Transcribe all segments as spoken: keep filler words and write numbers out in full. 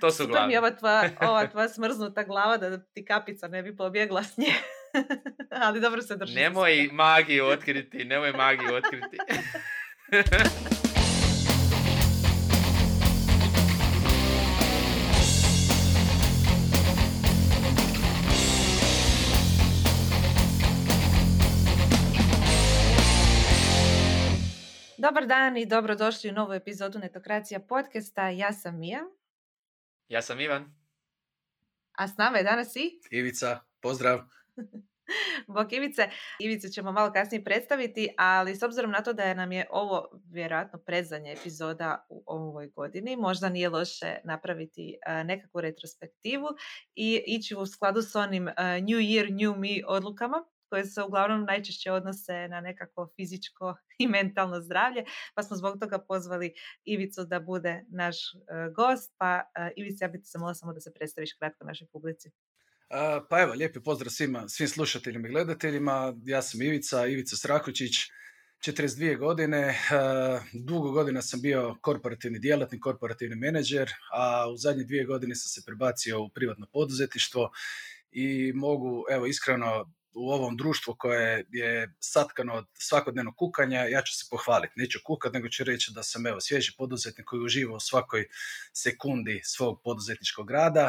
To su glave. Super mi je ova tva, ova tva smrznuta glava da ti kapica ne bi pobjegla s nje. Ali dobro se drži. Nemoj magiju otkriti, nemoj magiju otkriti. Dobar dan i dobrodošli u novu epizodu Netokracija podcasta. Ja sam Mija. Ja sam Ivan. A s nama je danas i... Ivica, pozdrav. Bok Ivice. Ivicu ćemo malo kasnije predstaviti, ali s obzirom na to da je nam je ovo vjerojatno predzadnja epizoda u ovoj godini, možda nije loše napraviti nekakvu retrospektivu i ići u skladu s onim New Year, New Me odlukama, koje se uglavnom najčešće odnose na nekako fizičko i mentalno zdravlje, pa smo zbog toga pozvali Ivicu da bude naš uh, gost. Pa uh, Ivica, ja bih se molila samo da se predstaviš kratko našoj publici. Uh, pa evo, lijepi pozdrav svima, svim slušateljima i gledateljima. Ja sam Ivica, Ivica Srakućić, četrdeset dvije godine. Uh, dugo godina sam bio korporativni djelatnik, korporativni menadžer, a u zadnje dvije godine sam se prebacio u privatno poduzetništvo i mogu, evo, iskreno, u ovom društvu koje je satkano od svakodnevnog kukanja, ja ću se pohvaliti. Neću kukat, nego ću reći da sam evo svježi poduzetnik koji uživa u svakoj sekundi svog poduzetničkog rada.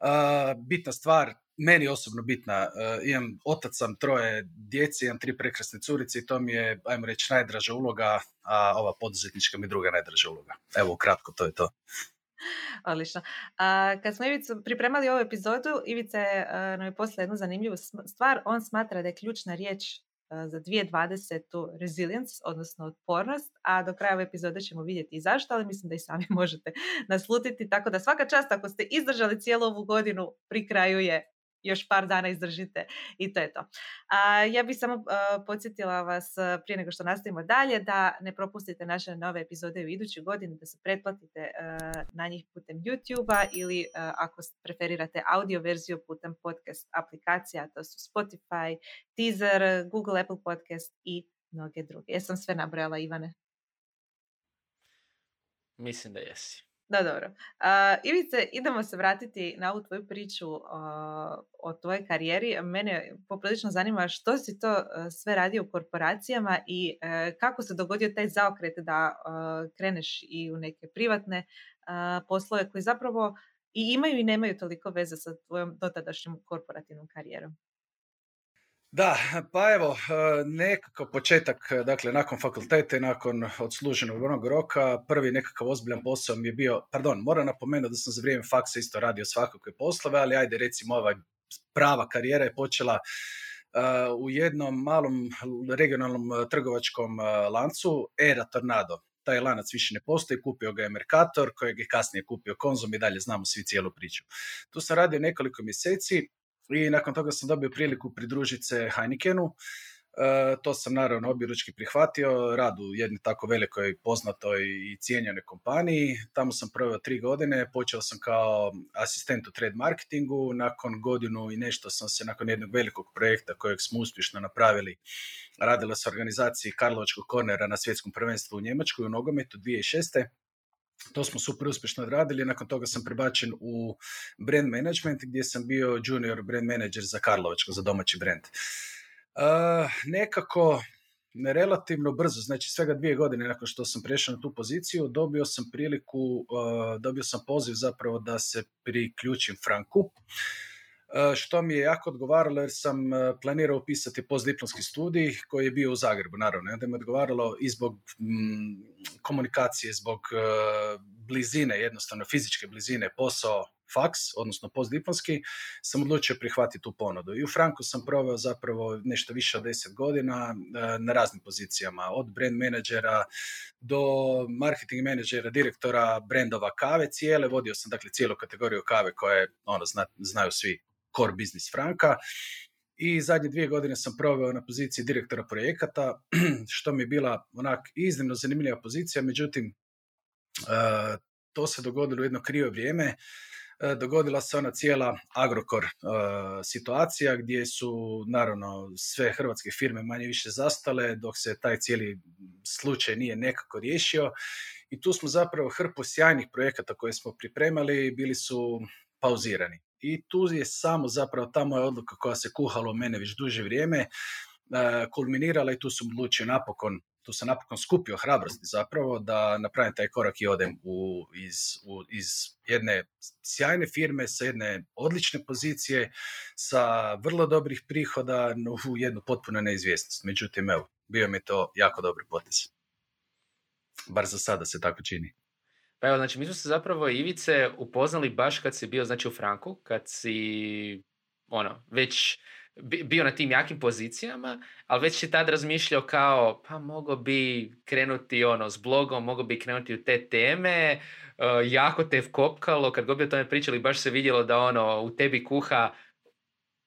Uh, bitna stvar, meni osobno bitna, uh, imam, otac sam troje djeci, imam tri prekrasne curice i to mi je, ajmo reći, najdraža uloga, a ova poduzetnička mi druga najdraža uloga. Evo, kratko, to je to. Odlično. A, kad smo Ivicu pripremali ovu epizodu, Ivica je a, nam je poslao jednu zanimljivu stvar. On smatra da je ključna riječ a, za dvije tisuće dvadesetu resilience, odnosno otpornost, a do kraja ove epizode ćemo vidjeti i zašto, ali mislim da i sami možete naslutiti. Tako da svaka čast, ako ste izdržali cijelu ovu godinu, pri kraju je još par dana izdržite i to je to. A, ja bih samo a, podsjetila vas a, prije nego što nastavimo dalje da ne propustite naše nove epizode u idućoj godini, da se pretplatite a, na njih putem YouTube-a ili a, ako preferirate audio verziju putem podcast aplikacija, to su Spotify, Deezer, Google, Apple Podcast i mnoge druge. Jesam sve nabrojala, Ivane? Mislim da jesi. Da, dobro. Uh, Ivice, idemo se vratiti na ovu tvoju priču uh, o tvojoj karijeri. Mene poprilično zanima što si to uh, sve radio u korporacijama i uh, kako se dogodio taj zaokret da uh, kreneš i u neke privatne uh, poslove koji zapravo i imaju i nemaju toliko veze sa tvojom dotadašnjom korporativnom karijerom. Da, pa evo, nekakav početak, dakle, nakon fakulteta i nakon odsluženog vojnog roka, prvi nekakav ozbiljan posao mi je bio, pardon, moram napomenuti da sam za vrijeme faksa isto radio svakakve poslove, ali ajde, recimo, ova prava karijera je počela uh, u jednom malom regionalnom uh, trgovačkom uh, lancu, Era Tornado. Taj lanac više ne postoji, kupio ga je Mercator, kojeg je kasnije kupio Konzum i dalje znamo svi cijelu priču. Tu sam radio nekoliko mjeseci, i nakon toga sam dobio priliku pridružiti se Heinekenu. E, to sam naravno objeručki prihvatio, rad u jednoj tako velikoj, poznatoj i cijenjenoj kompaniji. Tamo sam proveo tri godine, počeo sam kao asistent u trade marketingu. Nakon godinu i nešto sam se nakon jednog velikog projekta kojeg smo uspješno napravili, radila se u organizaciji Karlovačkog kornera na svjetskom prvenstvu u Njemačkoj u nogometu dvije tisuće šeste. To smo super uspješno odradili. Nakon toga sam prebačen u brand management gdje sam bio junior brand manager za Karlovačko, za domaći brand. Uh, nekako relativno brzo, znači svega dvije godine nakon što sam prešao na tu poziciju, dobio sam priliku, uh, dobio sam poziv zapravo da se priključim Franku, uh, što mi je jako odgovaralo jer sam planirao upisati postdiplomski studij koji je bio u Zagrebu, naravno. I onda mi je odgovaralo i zbog mm, komunikacije, zbog uh, blizine, jednostavno fizičke blizine, posao faks, odnosno postdiplomski, sam odlučio prihvatiti tu ponudu. I u Franku sam proveo zapravo nešto više od deset godina na raznim pozicijama, od brand menadžera do marketing menadžera, direktora brendova kave cijele. Vodio sam dakle cijelu kategoriju kave koje ono, zna, znaju svi core business Franka. I zadnje dvije godine sam proveo na poziciji direktora projekata, što mi je bila onak iznimno zanimljiva pozicija, međutim, Uh, to se dogodilo u jedno krivo vrijeme. Uh, dogodila se ona cijela Agrokor uh, situacija gdje su naravno sve hrvatske firme manje više zastale dok se taj cijeli slučaj nije nekako riješio i tu smo zapravo hrpu sjajnih projekata koje smo pripremali bili su pauzirani. I tu je samo zapravo ta moja odluka koja se kuhala u mene već duže vrijeme kulminirala i tu sam odlučio napokon, tu sam napokon skupio hrabrosti zapravo da napravim taj korak i odem u, iz, u, iz jedne sjajne firme, sa jedne odlične pozicije, sa vrlo dobrih prihoda u jednu potpuno neizvjesnost. Međutim, evo, bio mi to jako dobar potez. Bar za sada se tako čini. Pa evo, znači, mi smo se zapravo, Ivice, upoznali baš kad si bio, znači, u Franku, kad si, ono, već bio na tim jakim pozicijama, ali već si tad razmišljao kao, pa mogao bi krenuti, ono, s blogom, mogao bi krenuti u te teme, uh, jako te je kopkalo, kad god bi o tome pričali, baš se vidjelo da, ono, u tebi kuha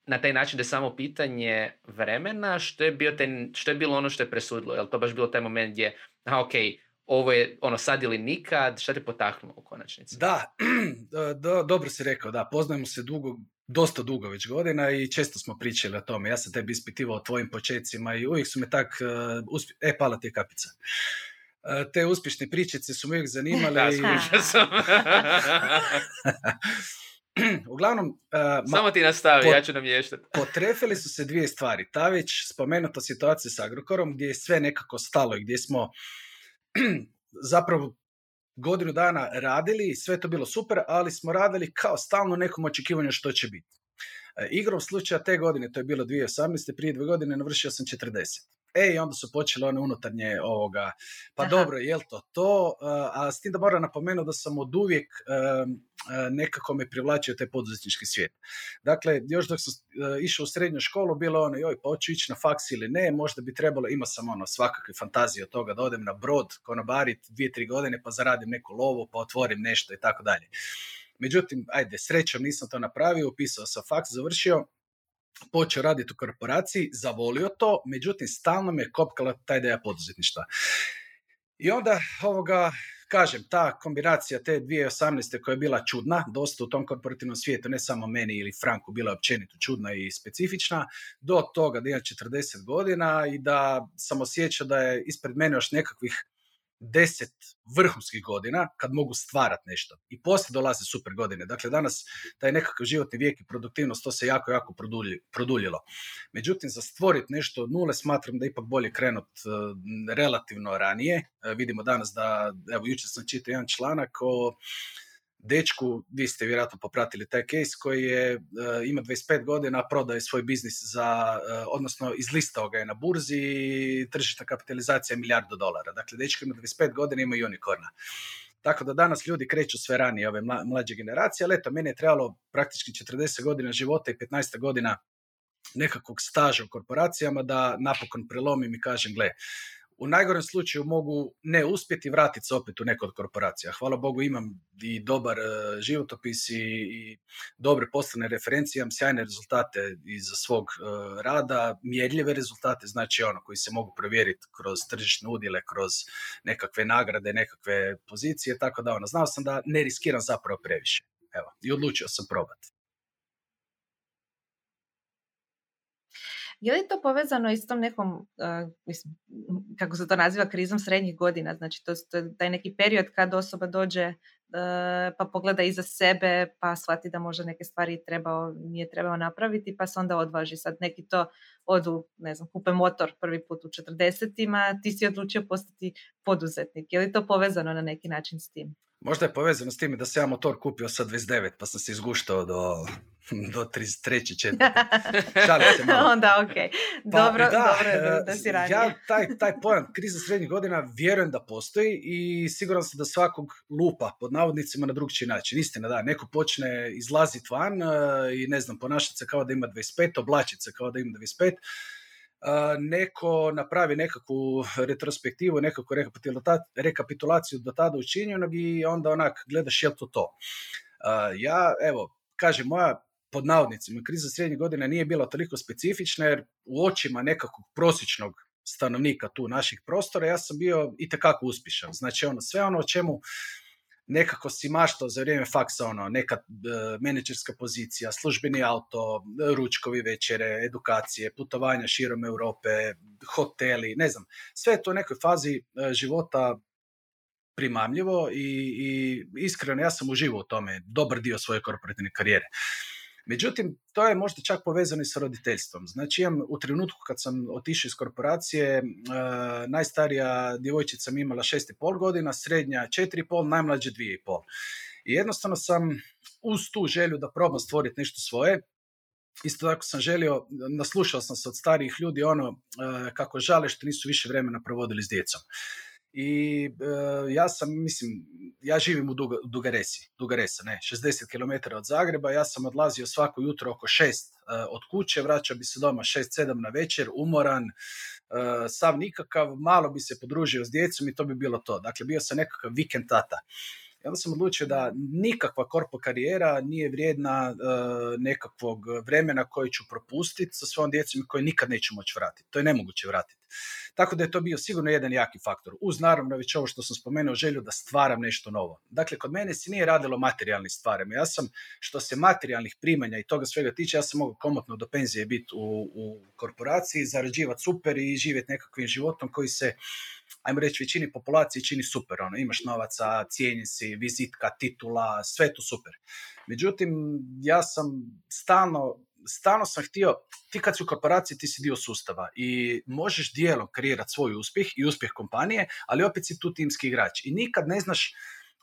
na taj način da je samo pitanje vremena, što je, bio te, što je bilo ono što je presudilo, jel to baš bilo taj moment gdje, aha, okej, okay, ovo je ono sad ili nikad, šta te potaknulo u konačnici? Da, do, dobro si rekao, da, poznajemo se dugo, dosta dugo već godina i često smo pričali o tome. Ja sam tebi ispitivao o tvojim početcima i uvijek su me tak, uh, uspi... e, pala ti je kapica. Uh, te uspješne pričice su me uvijek zanimale. Da, skušao sam. Uglavnom, uh, samo ti nastavi, pot, ja ću namještati. Potrefili su se dvije stvari. Ta već spomenuta situacija s Agrokorom gdje je sve nekako stalo i gdje smo zapravo godinu dana radili, sve to bilo super, ali smo radili kao stalno nekom očekivanju što će biti. E, igrom slučaja te godine, to je bilo dvije tisuće osamnaeste, prije dve godine navršio sam četrdeset. E, i onda su počele one unutarnje ovoga, pa aha, dobro, jel to to? A s tim da moram napomenuti da sam od uvijek nekako me privlačio taj poduzetnički svijet. Dakle, još dok sam išao u srednju školu, bilo ono, joj, pa hoću ići na faks ili ne, možda bi trebalo, ima sam ono svakakve fantazije od toga, da odem na brod, konobarit dvije, tri godine, pa zaradim neku lovu, pa otvorim nešto i tako dalje. Međutim, ajde, srećom nisam to napravio, upisao sam faks, završio, počeo raditi u korporaciji, zavolio to, međutim, stalno me kopkala ta ideja poduzetništva. I onda, ovoga, kažem, ta kombinacija te dvije tisuće osamnaeste koja je bila čudna, dosta u tom korporativnom svijetu, ne samo meni ili Franku, bila je općenito čudna i specifična, do toga da imam četrdeset godina i da sam osjećao da je ispred mene još nekakvih deset vrhunskih godina kad mogu stvarati nešto. I poslije dolaze super godine. Dakle, danas taj nekakav životni vijek i produktivnost, to se jako, jako produljilo. Međutim, za stvoriti nešto od nule smatram da ipak bolje krenut relativno ranije. Vidimo danas da, evo, jučer sam čitao jedan članak o dečku, vi ste vjerojatno popratili taj case, koji je, ima dvadeset pet godina, prodaje svoj biznis za, odnosno izlistao ga je na burzi i tržišna kapitalizacija milijardu dolara. Dakle, dečko ima dvadeset pet godina, ima unicorna. Tako da danas ljudi kreću sve ranije, ove mlađe generacije, ali eto, meni je trebalo praktički četrdeset godina života i petnaest godina nekakvog staža u korporacijama da napokon prelomim i kažem, gle, u najgorem slučaju mogu ne uspjeti vratiti se opet u neku od korporacija. Hvala Bogu, imam i dobar uh, životopis i, i dobre poslovne referencije, imam sjajne rezultate iz svog uh, rada, mjerljive rezultate, znači ono koji se mogu provjeriti kroz tržišne udjele, kroz nekakve nagrade, nekakve pozicije, tako da ono, znao sam da ne riskiram zapravo previše. Evo, i odlučio sam probati. Je li to povezano i s tom nekom, uh, mislim, kako se to naziva, krizom srednjih godina? Znači, to, to je taj neki period kad osoba dođe uh, pa pogleda iza sebe, pa shvati da možda neke stvari trebao, nije trebao napraviti, pa se onda odvaži. Sad neki to odu, ne znam, kupe motor prvi put u četrdesetima, ti si odlučio postati poduzetnik. Je li to povezano na neki način s tim? Možda je povezano s time da sam ja motor kupio sa dvadeset devet, pa sam se izguštao do... do trideset tri četvrti Šalim se malo. Onda, okej. Okay. Dobro, pa, da, dobro da si ranije. Ja taj, taj pojam kriza srednjih godina vjerujem da postoji i siguran sam da svakog lupa, pod navodnicima, na drugčiji način. Istina, da, neko počne izlaziti van i, ne znam, ponašati se kao da ima dvadeset pet, oblačiti se kao da ima dvadeset pet, neko napravi nekakvu retrospektivu, nekakvu rekapitulaciju do tada učinjenog i onda onak gledaš je li to to. Ja, evo, kažem, moja pod navodnicima kriza srednjih godina nije bila toliko specifična jer u očima nekakvog prosječnog stanovnika tu naših prostora ja sam bio itekako uspješan. Znači ono, sve ono o čemu nekako si maštao za vrijeme faksa, ono, neka e, menadžerska pozicija, službeni auto, ručkovi večere, edukacije, putovanja širom Europe, hoteli, ne znam, sve je to u nekoj fazi e, života primamljivo i, i iskreno ja sam uživao u tome dobar dio svoje korporativne karijere. Međutim, to je možda čak povezano i sa roditeljstvom. Znači, imam, u trenutku kad sam otišao iz korporacije, e, najstarija djevojčica mi imala šest i pol godina, srednja četiri i pol, najmlađe dvije i pol. I jednostavno sam uz tu želju da probam stvoriti nešto svoje. Isto tako sam želio, naslušao sam se od starijih ljudi ono e, kako žale što nisu više vremena provodili s djecom. I e, ja sam, mislim, ja živim u Duga, Dugaresi, Dugaresa, ne, šezdeset kilometara od Zagreba, ja sam odlazio svako jutro oko šest e, od kuće, vraćao bi se doma šest sedam na večer, umoran, e, sav nikakav, malo bi se podružio s djecom i to bi bilo to. Dakle, bio sam nekakav vikend tata. I onda sam odlučio da nikakva korpo karijera nije vrijedna e, nekakvog vremena koje ću propustiti sa svojom djecom i koje nikad neću moći vratiti. To je nemoguće vratiti. Tako da je to bio sigurno jedan jaki faktor. Uz naravno već ovo što sam spomenuo, želju da stvaram nešto novo. Dakle, kod mene se nije radilo materijalnim stvarima. Ja sam, što se materijalnih primanja i toga svega tiče, ja sam mogao komotno do penzije biti u, u korporaciji, zarađivati super i živjeti nekakvim životom koji se, ajmo reći, većini populacije čini super. Ono, imaš novaca, cijeni si, vizitka, titula, sve to super. Međutim, ja sam stalno, stalno sam htio, ti kad si u korporaciji, ti si dio sustava i možeš dijelom kreirati svoj uspjeh i uspjeh kompanije, ali opet si tu timski igrač i nikad ne znaš,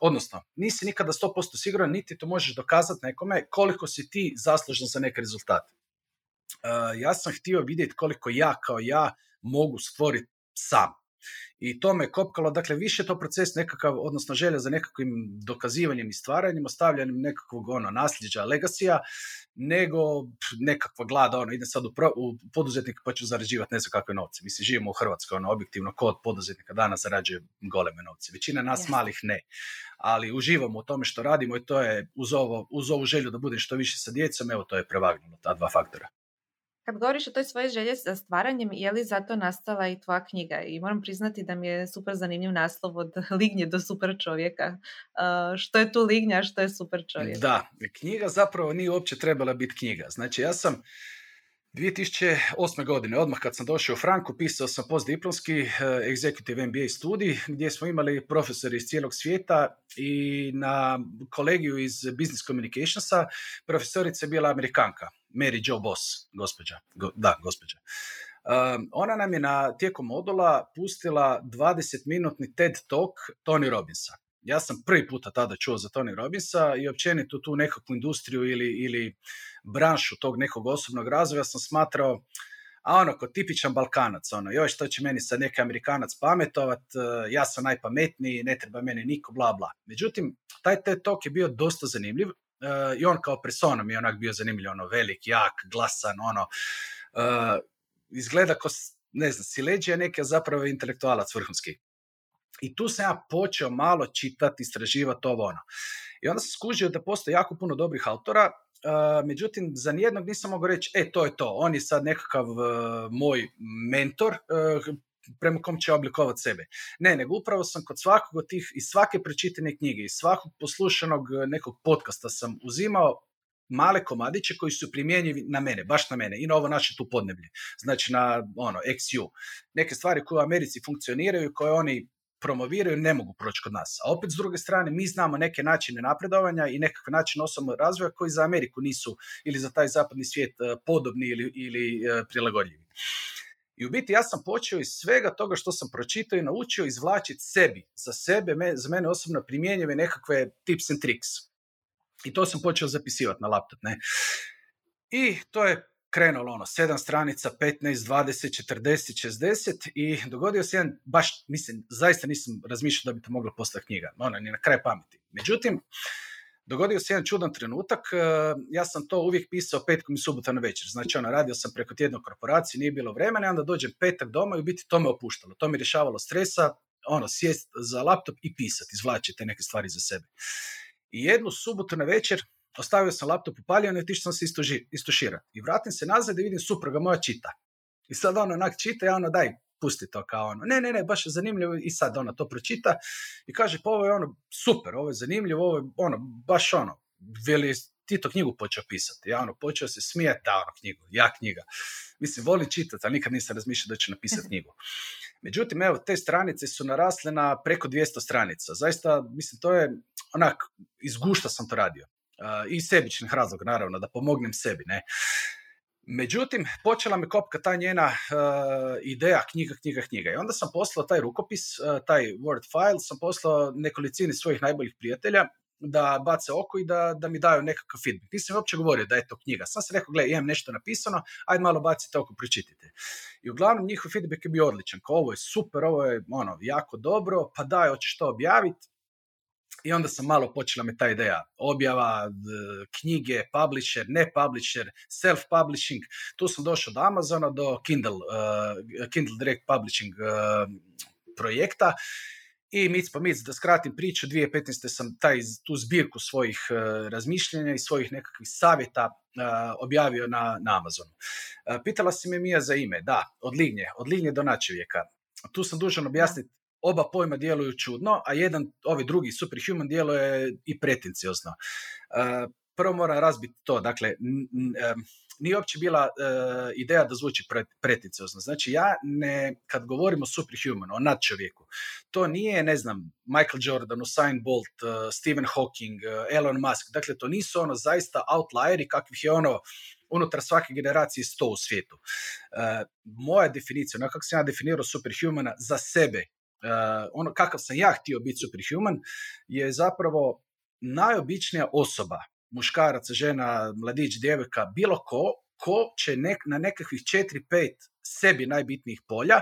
odnosno, nisi nikada sto posto siguran, niti to možeš dokazati nekome koliko si ti zaslužan za neke rezultate. Uh, ja sam htio vidjeti koliko ja kao ja mogu stvoriti sam. I to me kopkalo, dakle više to proces nekakav, odnosno želja za nekakvim dokazivanjem i stvaranjem, ostavljanjem nekakvog ono, nasljeđa, legacija, nego nekakva glada, ono, idem sad u, pro, u poduzetnik pa ću zarađivati ne znam kakve novce. Mislim, živimo u Hrvatskoj, ono, objektivno, ko od poduzetnika danas zarađuje goleme novce. Većina nas yes. malih ne, ali uživamo u tome što radimo i to je uz, ovo, uz ovu želju da budem što više sa djecom, evo to je prevagnulo, ta dva faktora. Kad govoriš o toj svojoj želji za stvaranjem, je li zato nastala i tvoja knjiga? I moram priznati da mi je super zanimljiv naslov od lignje do super čovjeka. Uh, što je tu lignja, a što je super čovjek? Da, knjiga zapravo nije uopće trebala biti knjiga. Znači ja sam dvije tisuće osme. godine, odmah kad sam došao u Franku, pisao sam postdiplomski Executive M B A studij gdje smo imali profesori iz cijelog svijeta i na kolegiju iz Business Communicationsa profesorica je bila Amerikanka, Mary Jo Boss, gospođa. Go, da, gospođa. Um, ona nam je na tijekom modula pustila dvadeset minutni TED Talk Tony Robinsa. Ja sam prvi puta tada čuo za Tony Robinsa i općenito tu nekakvu industriju ili, ili branšu tog nekog osobnog razvoja sam smatrao, a ono, ko tipičan Balkanac, ono, joj što će meni sad neki Amerikanac pametovat, ja sam najpametniji, ne treba meni niko, bla, bla. Međutim, taj TED Talk je bio dosta zanimljiv uh, i on kao persona mi je onak bio zanimljiv, ono, velik, jak, glasan, ono, uh, izgleda ko, ne znam, sileđija neka zapravo intelektualac vrhunski. I tu sam ja počeo malo čitati, istraživati ovo ono. I onda sam skužio da postoji jako puno dobrih autora, uh, međutim, za nijednog nisam mogao reći, e, to je to, on je sad nekakav uh, moj mentor, uh, prema kom će oblikovati sebe. Ne, nego upravo sam kod svakog od tih, iz svake prečitane knjige, iz svakog poslušanog nekog podcasta sam uzimao male komadiće koji su primjenjivi na mene, baš na mene i na ovo naše tu podneblje. Znači na, ono, X U. Neke stvari koje u Americi funkcioniraju i koje oni promoviraju, ne mogu proći kod nas. A opet s druge strane, mi znamo neke načine napredovanja i nekakve načine osobnog razvoja koji za Ameriku nisu ili za taj zapadni svijet podobni ili, ili prilagodljivi. I u biti ja sam počeo iz svega toga što sam pročitao i naučio izvlačiti sebi, za sebe, me, za mene osobno primjenjive nekakve tips and tricks. I to sam počeo zapisivati na laptop, ne? I to je krenulo ono, sedam stranica, petnaest, dvadeset, četrdeset, šezdeset i dogodio se jedan, baš, mislim, zaista nisam razmišljao da bi to mogla postati knjiga, ona ni na kraj pameti. Međutim, dogodio se jedan čudan trenutak, ja sam to uvijek pisao petkom i subota na večer, znači ono, radio sam preko tjednog korporacije, nije bilo vremena, onda dođem petak doma i u biti to me opuštalo, to mi rješavalo stresa, ono, sjest za laptop i pisati, izvlačite neke stvari za sebe. I jednu subotu na večer ostavio sam laptop upaljen i otišao sam se istuži, istuširati. I vratim se nazad i vidim supruga moja čita. I sad ona onak čita, ja ono daj, pusti to kao ono. Ne, ne, ne, baš je zanimljivo i sad ona to pročita i kaže pa ovo je ono super, ovo je zanimljivo, ovo je ono, baš ono, veli ti to knjigu počeo pisati. Ja ono, počeo se smijati, da ono knjigu, ja knjiga. Mislim, volim čitati, ali nikad nisam razmišljao da ću napisati knjigu. Međutim, evo, te stranice su narasle na preko dvjesto stranica. Zaista, mislim, to je onak, iz gušta sam to radio. I sebičnih razloga, naravno, da pomognem sebi, ne. Međutim, počela me kopka ta njena uh, ideja, knjiga, knjiga, knjiga. I onda sam poslao taj rukopis, uh, taj Word file, sam poslao nekolicini svojih najboljih prijatelja da bace oko i da, da mi daju nekakav feedback. Nisam uopće govorio da je to knjiga. Sam se rekao, gledaj, imam nešto napisano, ajde malo bacite oko, pročitajte. I uglavnom njihov feedback je bio odličan. Kao, ovo je super, ovo je ono, jako dobro, pa daj, hoćeš to objaviti. I onda sam malo počela me ta ideja. Objava, knjige, publisher, ne publisher, self-publishing. Tu sam došao do Amazona, do Kindle, uh, Kindle Direct Publishing uh, projekta. I mic po mic, da skratim priču, dvije tisuće petnaeste sam taj, tu zbirku svojih uh, razmišljenja i svojih nekakvih savjeta uh, objavio na, na Amazonu. Uh, pitala si me Mija za ime. Da, od lignje, od lignje do načovjeka. Tu sam dužan objasniti, oba pojma djeluju čudno, a jedan, ovi drugi, superhuman, djeluje i pretenciozno. Uh, prvo moram razbiti to, dakle, n- n- nije uopće bila uh, ideja da zvuči pre- pretenciozno. Znači, ja ne, kad govorim o superhumanu, o nadčovjeku, to nije, ne znam, Michael Jordan, Usain Bolt, uh, Stephen Hawking, uh, Elon Musk, dakle, to nisu ono zaista outlieri kakvih je ono, unutar svake generacije sto u svijetu. Uh, moja definicija, ono kako sam ja definirao superhumana za sebe, Uh, ono kakav sam ja htio biti superhuman, je zapravo najobičnija osoba, muškarac, žena, mladić, djevojka, bilo ko, ko će nek, na nekakvih četiri pet sebi najbitnijih polja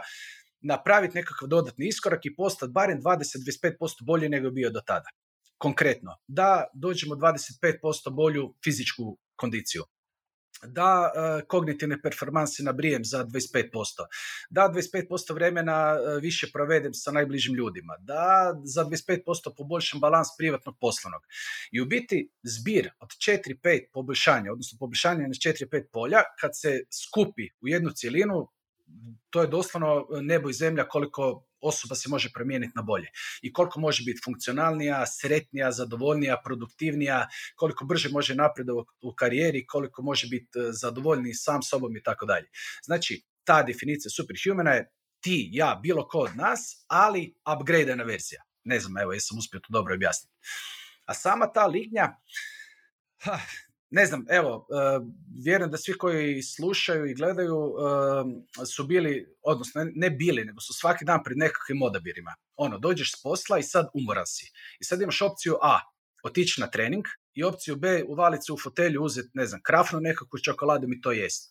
napraviti nekakav dodatni iskorak i postati barem dvadeset do dvadeset pet posto bolje nego je bio do tada. Konkretno, da dođemo dvadeset pet posto bolju fizičku kondiciju, da uh, kognitivne performanse nabrijem za dvadeset pet posto, da dvadeset pet posto vremena uh, više provedem sa najbližim ljudima, da za dvadeset pet posto poboljšam balans privatnog poslovnog. I u biti zbir od četiri pet poboljšanja, odnosno poboljšanja na četiri pet polja, kad se skupi u jednu cjelinu, to je doslovno nebo i zemlja koliko osoba se može promijeniti na bolje i koliko može biti funkcionalnija, sretnija, zadovoljnija, produktivnija, koliko brže može napredovati u karijeri, koliko može biti zadovoljniji sam sobom i tako dalje. Znači, ta definicija superhumana je ti, ja, bilo ko od nas, ali upgradeana verzija. Ne znam, evo, jesam uspio to dobro objasniti. A sama ta lignja... Ha, ne znam, evo, vjerujem da svi koji slušaju i gledaju su bili, odnosno ne bili, nego su svaki dan pred nekakvim odabirima. Ono, dođeš s posla i sad umoran si. I sad imaš opciju A, otići na trening, i opciju B, uvaliti se u fotelju, uzeti, ne znam, krafnu nekakvu čokoladu i to jest.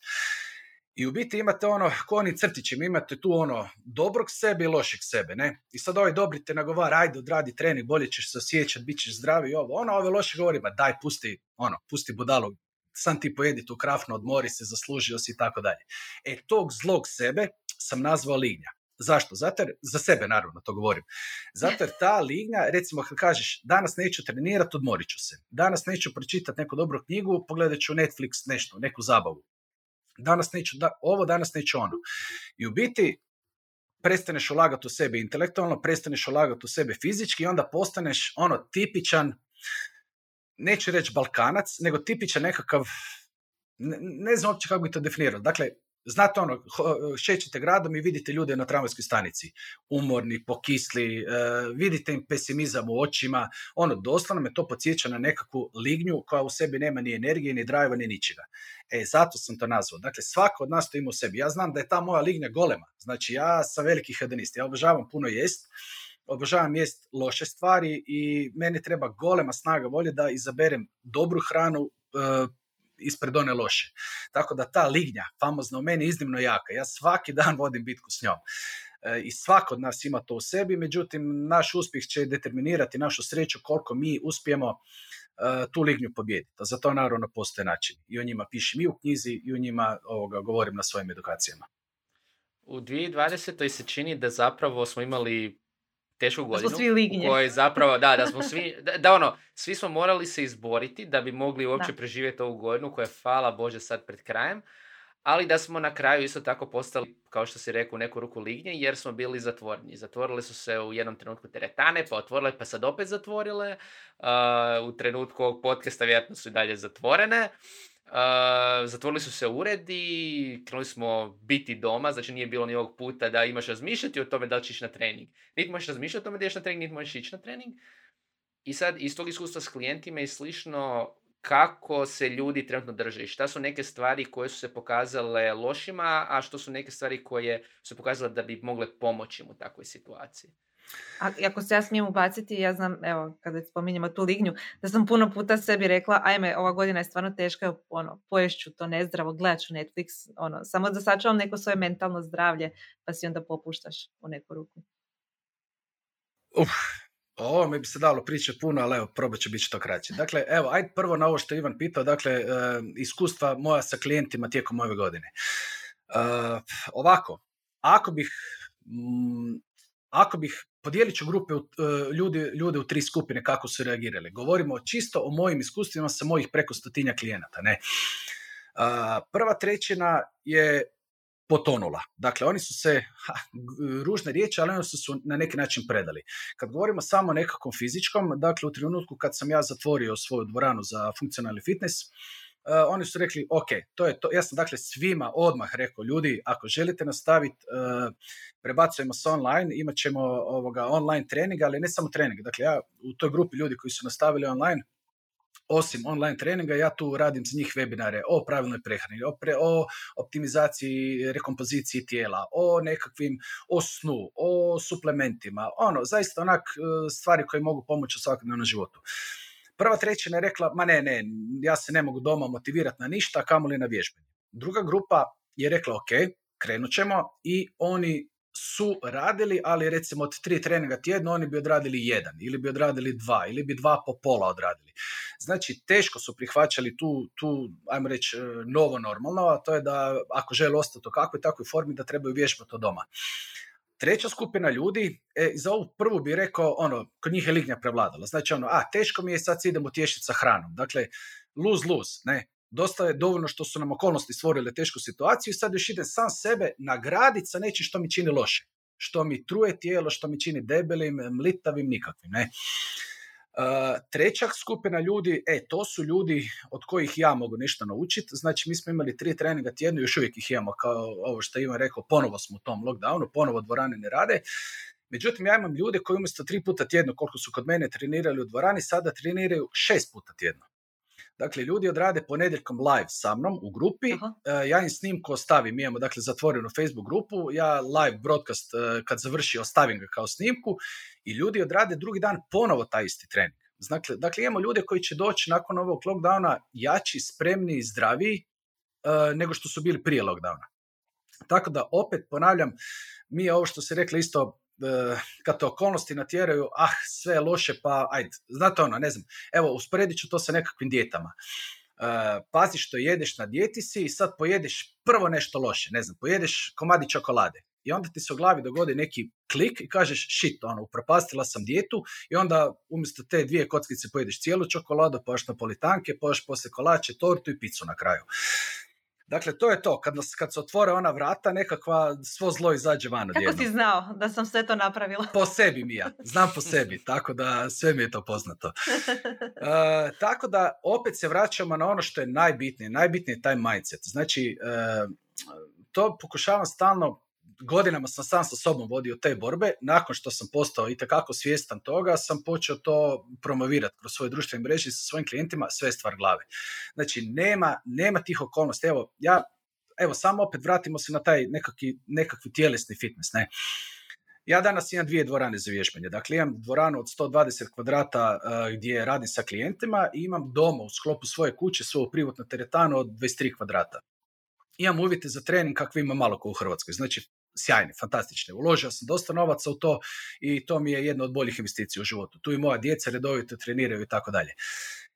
I u biti imate ono, ko oni crtićima, imate tu ono, dobrog sebe i lošeg sebe, ne? I sad ovaj dobri te nagovara, ajde odradi trening, bolje ćeš se osjećati, bit ćeš zdravi i ovo. Ono, ove loše govori, ba daj, pusti, ono, pusti budalu, sam ti pojedi tu krafno, odmori se, zaslužio si i tako dalje. E, tog zlog sebe sam nazvao lignja. Zašto? Zato jer, za sebe naravno to govorim. Zato jer ta lignja, recimo kad kažeš danas neću trenirati, odmorit ću se. Danas neću pročitati neku dobru knjigu, pogledat ću Netflix, nešto, neku zabavu. Danas neću da, ovo, danas neću ono. I u biti prestaneš ulagati u sebe intelektualno, prestaneš ulagati u sebe fizički i onda postaneš ono tipičan, neću reći Balkanac, nego tipičan nekakav, ne, ne znam uopće kako bi to definirao. Dakle, znate ono, šećete gradom i vidite ljude na tramvajskoj stanici. Umorni, pokisli, vidite im pesimizam u očima. Ono, doslovno me to podsjeća na nekakvu lignju koja u sebi nema ni energije, ni drajeva, ni ničega. E, zato sam to nazvao. Dakle, svako od nas to ima u sebi. Ja znam da je ta moja lignja golema. Znači, ja sam veliki hedonist. Ja obožavam puno jest. Obožavam jest loše stvari i meni treba golema snaga volje da izaberem dobru hranu, ispred one loše. Tako da ta lignja, famozna, u meni je iznimno jaka. Ja svaki dan vodim bitku s njom. E, I svako od nas ima to u sebi, međutim, naš uspjeh će determinirati našu sreću koliko mi uspijemo e, tu lignju pobijediti. Za to naravno postoje način. I o njima pišem i u knjizi i o njima ovoga, govorim na svojim edukacijama. U dvije tisuće dvadesete se čini da zapravo smo imali tešku godinu, u kojoj zapravo, da, da smo svi, da, da ono, svi smo morali se izboriti da bi mogli uopće da. preživjeti ovu godinu koja je, hvala Bože, sad pred krajem, ali da smo na kraju isto tako postali, kao što si rekao, u neku ruku lignje, jer smo bili zatvoreni. Zatvorile su se u jednom trenutku teretane, pa otvorile, pa sad opet zatvorile, uh, u trenutku ovog podcasta vjerojatno su i dalje zatvorene. Uh, zatvorili su se uredi, krenuli smo biti doma, znači nije bilo ni ovog puta da imaš razmišljati o tome da li ćeš na trening. Niti možeš razmišljati o tome da ješ na trening, niti možeš ići na trening. I sad iz tog iskustva s klijentima je slično kako se ljudi trenutno drže i šta su neke stvari koje su se pokazale lošima, a što su neke stvari koje su se pokazale da bi mogle pomoći mu u takvoj situaciji. A, ako se ja smijem ubaciti, ja znam, evo, kada spominjemo tu lignju, da sam puno puta sebi rekla, ajme, ova godina je stvarno teška, ono, poješću to nezdravo, gledat ću Netflix, ono, samo da sačuvam neko svoje mentalno zdravlje, pa si onda popuštaš u neku ruku. Uf, ovo mi bi se dalo priče puno, ali evo, probat ću biti što kraće. Dakle, evo, ajde prvo na ovo što Ivan pitao, dakle, e, iskustva moja sa klijentima tijekom ove godine. E, ovako, ako bih... M, ako bih podijelit ću grupe uh, ljudi, ljude u tri skupine kako su reagirali. Govorimo čisto o mojim iskustvima sa mojih preko stotinja klijenata. Ne? Uh, prva trećina je potonula. Dakle, oni su se, ha, ružne riječi, ali oni su, su na neki način predali. Kad govorimo samo o nekakvom fizičkom, dakle, u trenutku kad sam ja zatvorio svoju dvoranu za funkcionalni fitness, Uh, oni su rekli, ok, to je to. Ja sam dakle svima odmah rekao, ljudi, ako želite nastaviti, uh, prebacujemo se online, imat ćemo ovoga online treninga, ali ne samo treninga. Dakle, ja u toj grupi ljudi koji su nastavili online, osim online treninga, ja tu radim za njih webinare o pravilnoj prehrani, o, pre, o optimizaciji, rekompoziciji tijela, o nekakvim, o snu, o suplementima, ono, zaista onak stvari koje mogu pomoći u svakodnevnom životu. Prva trećina je rekla, ma ne, ne, ja se ne mogu doma motivirati na ništa, kamoli na vježbanje. Druga grupa je rekla, ok, krenut ćemo, i oni su radili, ali recimo od tri treninga tjedno oni bi odradili jedan, ili bi odradili dva, ili bi dva po pola odradili. Znači, teško su prihvaćali tu, tu ajmo reći, novo normalno, a to je da ako žele ostati u kakvoj takvoj formi, da trebaju vježbati od doma. Treća skupina ljudi, e, za ovu prvu bih rekao, ono, kod njih je lignja prevladala. Znači, ono, a, teško mi je, sad se idem utješiti sa hranom. Dakle, lose, lose, ne. Dosta je dovoljno što su nam okolnosti stvorile tešku situaciju i sad još idem sam sebe nagraditi sa nečim što mi čini loše. Što mi truje tijelo, što mi čini debelim, mlitavim, nikakvim, ne. Uh, treća skupina ljudi, e, to su ljudi od kojih ja mogu nešto naučiti. Znači, mi smo imali tri treninga tjedno, još uvijek ih imamo, kao ovo što Ivan rekao, ponovo smo u tom lockdownu, ponovo dvorane ne rade. Međutim, ja imam ljude koji umjesto tri puta tjedno, koliko su kod mene trenirali u dvorani, sada treniraju šest puta tjedno. Dakle, ljudi odrade ponedjeljkom live sa mnom u grupi, uh, ja im snimku ostavim, mi imamo dakle zatvorenu Facebook grupu, ja live broadcast uh, kad završi ostavim ga kao snimku i ljudi odrade drugi dan ponovo taj isti trening. Dakle, dakle imamo ljude koji će doći nakon ovog lockdowna jači, spremniji i zdraviji uh, nego što su bili prije lockdowna. Tako da opet ponavljam, mi je ovo što se rekli isto, kad te okolnosti natjeraju, ah, sve je loše, pa ajde, znate ono, ne znam, evo, usporedit ću to sa nekakvim dijetama. Uh, pazi što jedeš na dijeti si i sad pojedeš prvo nešto loše, ne znam, pojedeš komadi čokolade i onda ti se u glavi dogodi neki klik i kažeš, shit, ono, upropastila sam dijetu, i onda umjesto te dvije kockice pojedeš cijelu čokoladu, pa još napolitanke, pa još poslije kolače, tortu i picu na kraju. Dakle, to je to. Kad, nas, kad se otvore ona vrata, nekakva svo zlo izađe van. Kako odjedno. Si znao da sam sve to napravila? Po sebi mi ja. Znam po sebi. Tako da sve mi je to poznato. E, tako da opet se vraćamo na ono što je najbitnije. Najbitnije je taj mindset. Znači, e, to pokušavam stalno, godinama sam sam sa sobom vodio te borbe. Nakon što sam postao itekako svjestan toga, sam počeo to promovirati kroz svoje društvene mreže sa svojim klijentima, sve stvar glave. Znači, nema, nema tih okolnosti. Evo, ja, evo, samo opet vratimo se na taj nekakvi, nekakvi tjelesni fitness, ne? Ja danas imam dvije dvorane za vježbanje. Dakle, imam dvoranu od sto dvadeset kvadrata uh, gdje radim sa klijentima i imam doma u sklopu svoje kuće svoju privatnu teretanu od dvadeset tri kvadrata. Imam uvjete za trening kakve ima malo ko u Hrvatskoj. Znači, sjajne, fantastične. Uložio sam dosta novaca u to i to mi je jedna od boljih investicija u životu. Tu i moja djeca redovito treniraju i tako dalje.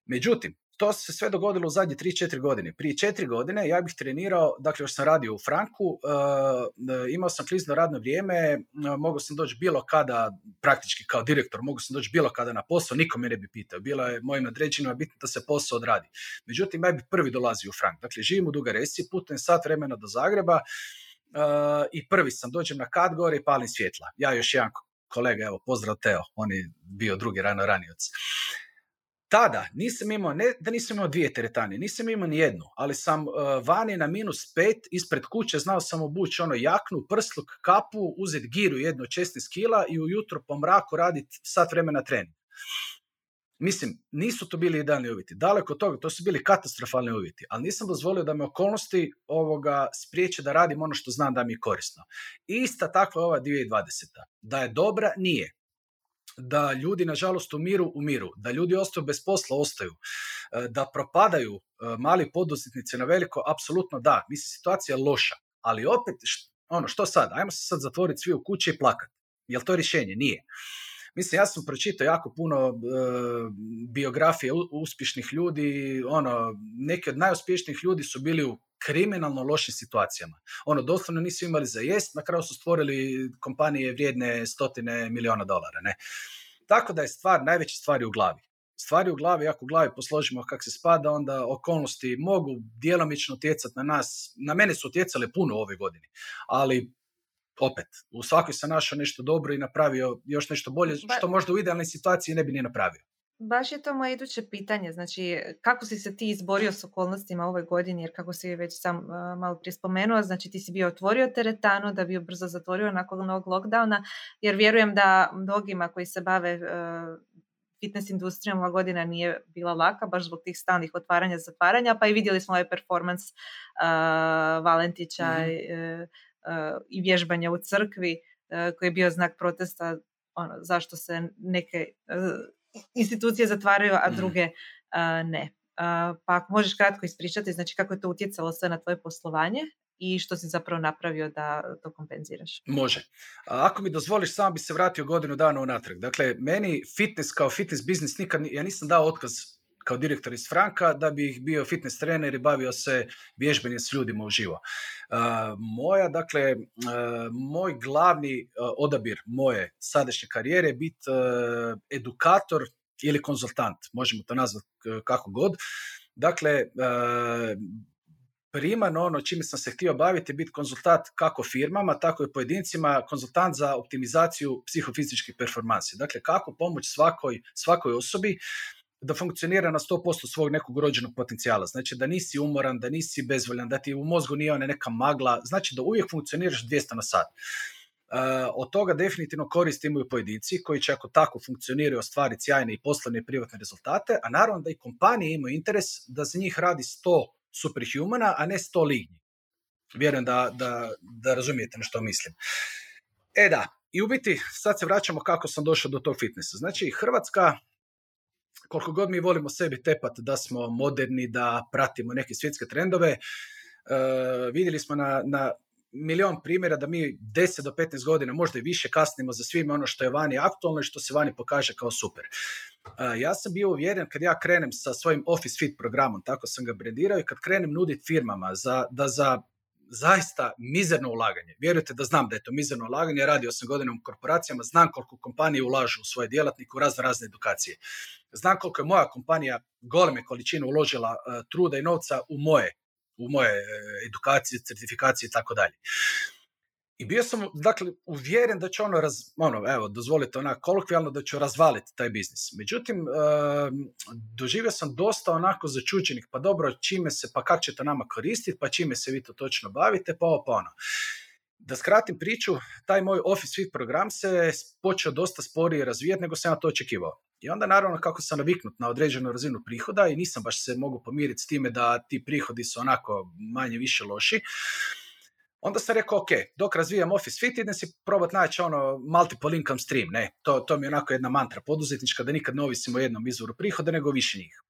Međutim, to se sve dogodilo u zadnje tri do četiri godine. Prije četiri godine ja bih trenirao, dakle još sam radio u Franku, uh, imao sam klizno radno vrijeme, uh, mogao sam doći bilo kada, praktički kao direktor, mogao sam doći bilo kada na posao, niko me ne bi pitao. Bilo je mojim nadređenima bitno da se posao odradi. Međutim, ja bih prvi dolazio u Frank. Dakle, živim u Dugaresi, putujem sat vremena do Zagreba, Uh, i prvi sam, dođem na kat gore i palim svjetla. Ja još jedan kolega, evo, pozdrav Teo, on je bio drugi rano ranioc. Tada nisam imao, ne da nisam imao dvije teretane, nisam imao ni jednu, ali sam uh, vani na minus pet ispred kuće znao sam obući ono jaknu, prsluk, kapu, uzeti giru jedno šesnaest kila i ujutro po mraku raditi sat vremena trening. Mislim, nisu to bili idealni uvjeti. Daleko od toga, to su bili katastrofalni uvjeti, ali nisam dozvolio da me okolnosti ovoga spriječe da radim ono što znam da mi je korisno. Ista takva ova dvije tisuće dvadeseta. Da je dobra, nije. Da ljudi, nažalost, umiru, umiru. Da ljudi ostaju bez posla, ostaju. Da propadaju mali poduzetnici na veliko, apsolutno da. Mislim, situacija je loša. Ali opet, ono, što sad? Ajmo se sad zatvoriti svi u kući i plakati. Jel to rješenje? Nije. Mislim, ja sam pročitao jako puno e, biografije uspješnih ljudi. Ono, neki od najuspješnijih ljudi su bili u kriminalno lošim situacijama. Ono, doslovno nisu imali za jest, na kraju su stvorili kompanije vrijedne stotine miliona dolara. Ne? Tako da je stvar, najveća stvar je u glavi. Stvari u glavi, ako u glavi posložimo kako se spada, onda okolnosti mogu djelomično utjecati na nas. Na mene su utjecale puno ove godine, ali opet, u svakoj sam našao nešto dobro i napravio još nešto bolje, što možda u idealnoj situaciji ne bi ni napravio. Baš je to moje iduće pitanje, znači kako si se ti izborio s okolnostima ove godine, jer kako si već sam uh, malo prije spomenuo, znači ti si bio otvorio teretanu da bi ju brzo zatvorio nakon novog lockdowna, jer vjerujem da mnogima koji se bave uh, fitness industrijom ova godina nije bila laka, baš zbog tih stalnih otvaranja, zatvaranja, pa i vidjeli smo ovaj performance uh, Valentića mm-hmm. uh, uh, i vježbanja u crkvi uh, koji je bio znak protesta, ono, zašto se neke... Uh, institucije zatvaraju, a druge uh, ne. Uh, pa ako možeš kratko ispričati, znači kako je to utjecalo sve na tvoje poslovanje i što si zapravo napravio da to kompenziraš? Može. Ako mi dozvoliš, samo bi se vratio godinu dana unatrag. Dakle, meni fitness kao fitness biznis nikad, ja nisam dao otkaz kao direktor iz Franka da bih bio fitness trener i bavio se vježbanjem s ljudima uživo. Uh, moja, dakle, uh, moj glavni uh, odabir moje sadašnje karijere je biti uh, edukator ili konzultant, možemo to nazvati uh, kako god. Dakle, uh, primarno ono čime sam se htio baviti biti konzultant kako firmama, tako i pojedincima, konzultant za optimizaciju psihofizičkih performansi. Dakle, kako pomoći svakoj, svakoj osobi da funkcionira na sto posto svog nekog rođenog potencijala. Znači da nisi umoran, da nisi bezvoljan, da ti u mozgu nije ona neka magla. Znači da uvijek funkcioniraš dvjesto na sat. Uh, od toga definitivno korist imaju pojedinci koji će ako tako funkcioniraju ostvariti sjajne i poslovne i privatne rezultate, a naravno da i kompanije imaju interes da za njih radi sto superhumana, a ne sto lignji. Vjerujem da, da, da razumijete na što mislim. E da, i u biti sad se vraćamo kako sam došao do tog fitnessa. Znači Hrvatska, koliko god mi volimo sebi tepati da smo moderni, da pratimo neke svjetske trendove, e, vidjeli smo na, na milion primjera da mi deset do petnaest godina, možda i više, kasnimo za svime ono što je vani aktualno i što se vani pokaže kao super. E, ja sam bio uvjeren kad ja krenem sa svojim Office Fit programom, tako sam ga brandirao, i kad krenem nuditi firmama za, da za zaista mizerno ulaganje. Vjerujte da znam da je to mizerno ulaganje, radio sam godinama u korporacijama, znam koliko kompanije ulažu u svoje djelatnike u razne razne edukacije. Znam koliko je moja kompanija goleme količine uložila uh, truda i novca u moje, u moje uh, edukacije, certifikacije i tako dalje. I bio sam, dakle, uvjeren da će ono, raz, ono evo, dozvolite onako kolokvijalno, da ću razvaliti taj biznis. Međutim, e, doživio sam dosta onako začuđenih, pa dobro, čime se, pa kako će to nama koristiti, pa čime se vi to točno bavite, pa ovo, pa ono. Da skratim priču, taj moj Office Fit program se počeo dosta sporije razvijati nego sam ja to očekivao. I onda naravno kako sam naviknut na određenu razinu prihoda i nisam baš se mogu pomiriti s time da ti prihodi su onako manje više loši, onda sam rekao, ok, dok razvijam Office Fit, idem si probat naći ono multiple income stream, ne, to, to mi je onako jedna mantra poduzetnička, da nikad ne ovisimo o jednom izvoru prihoda, nego više njih.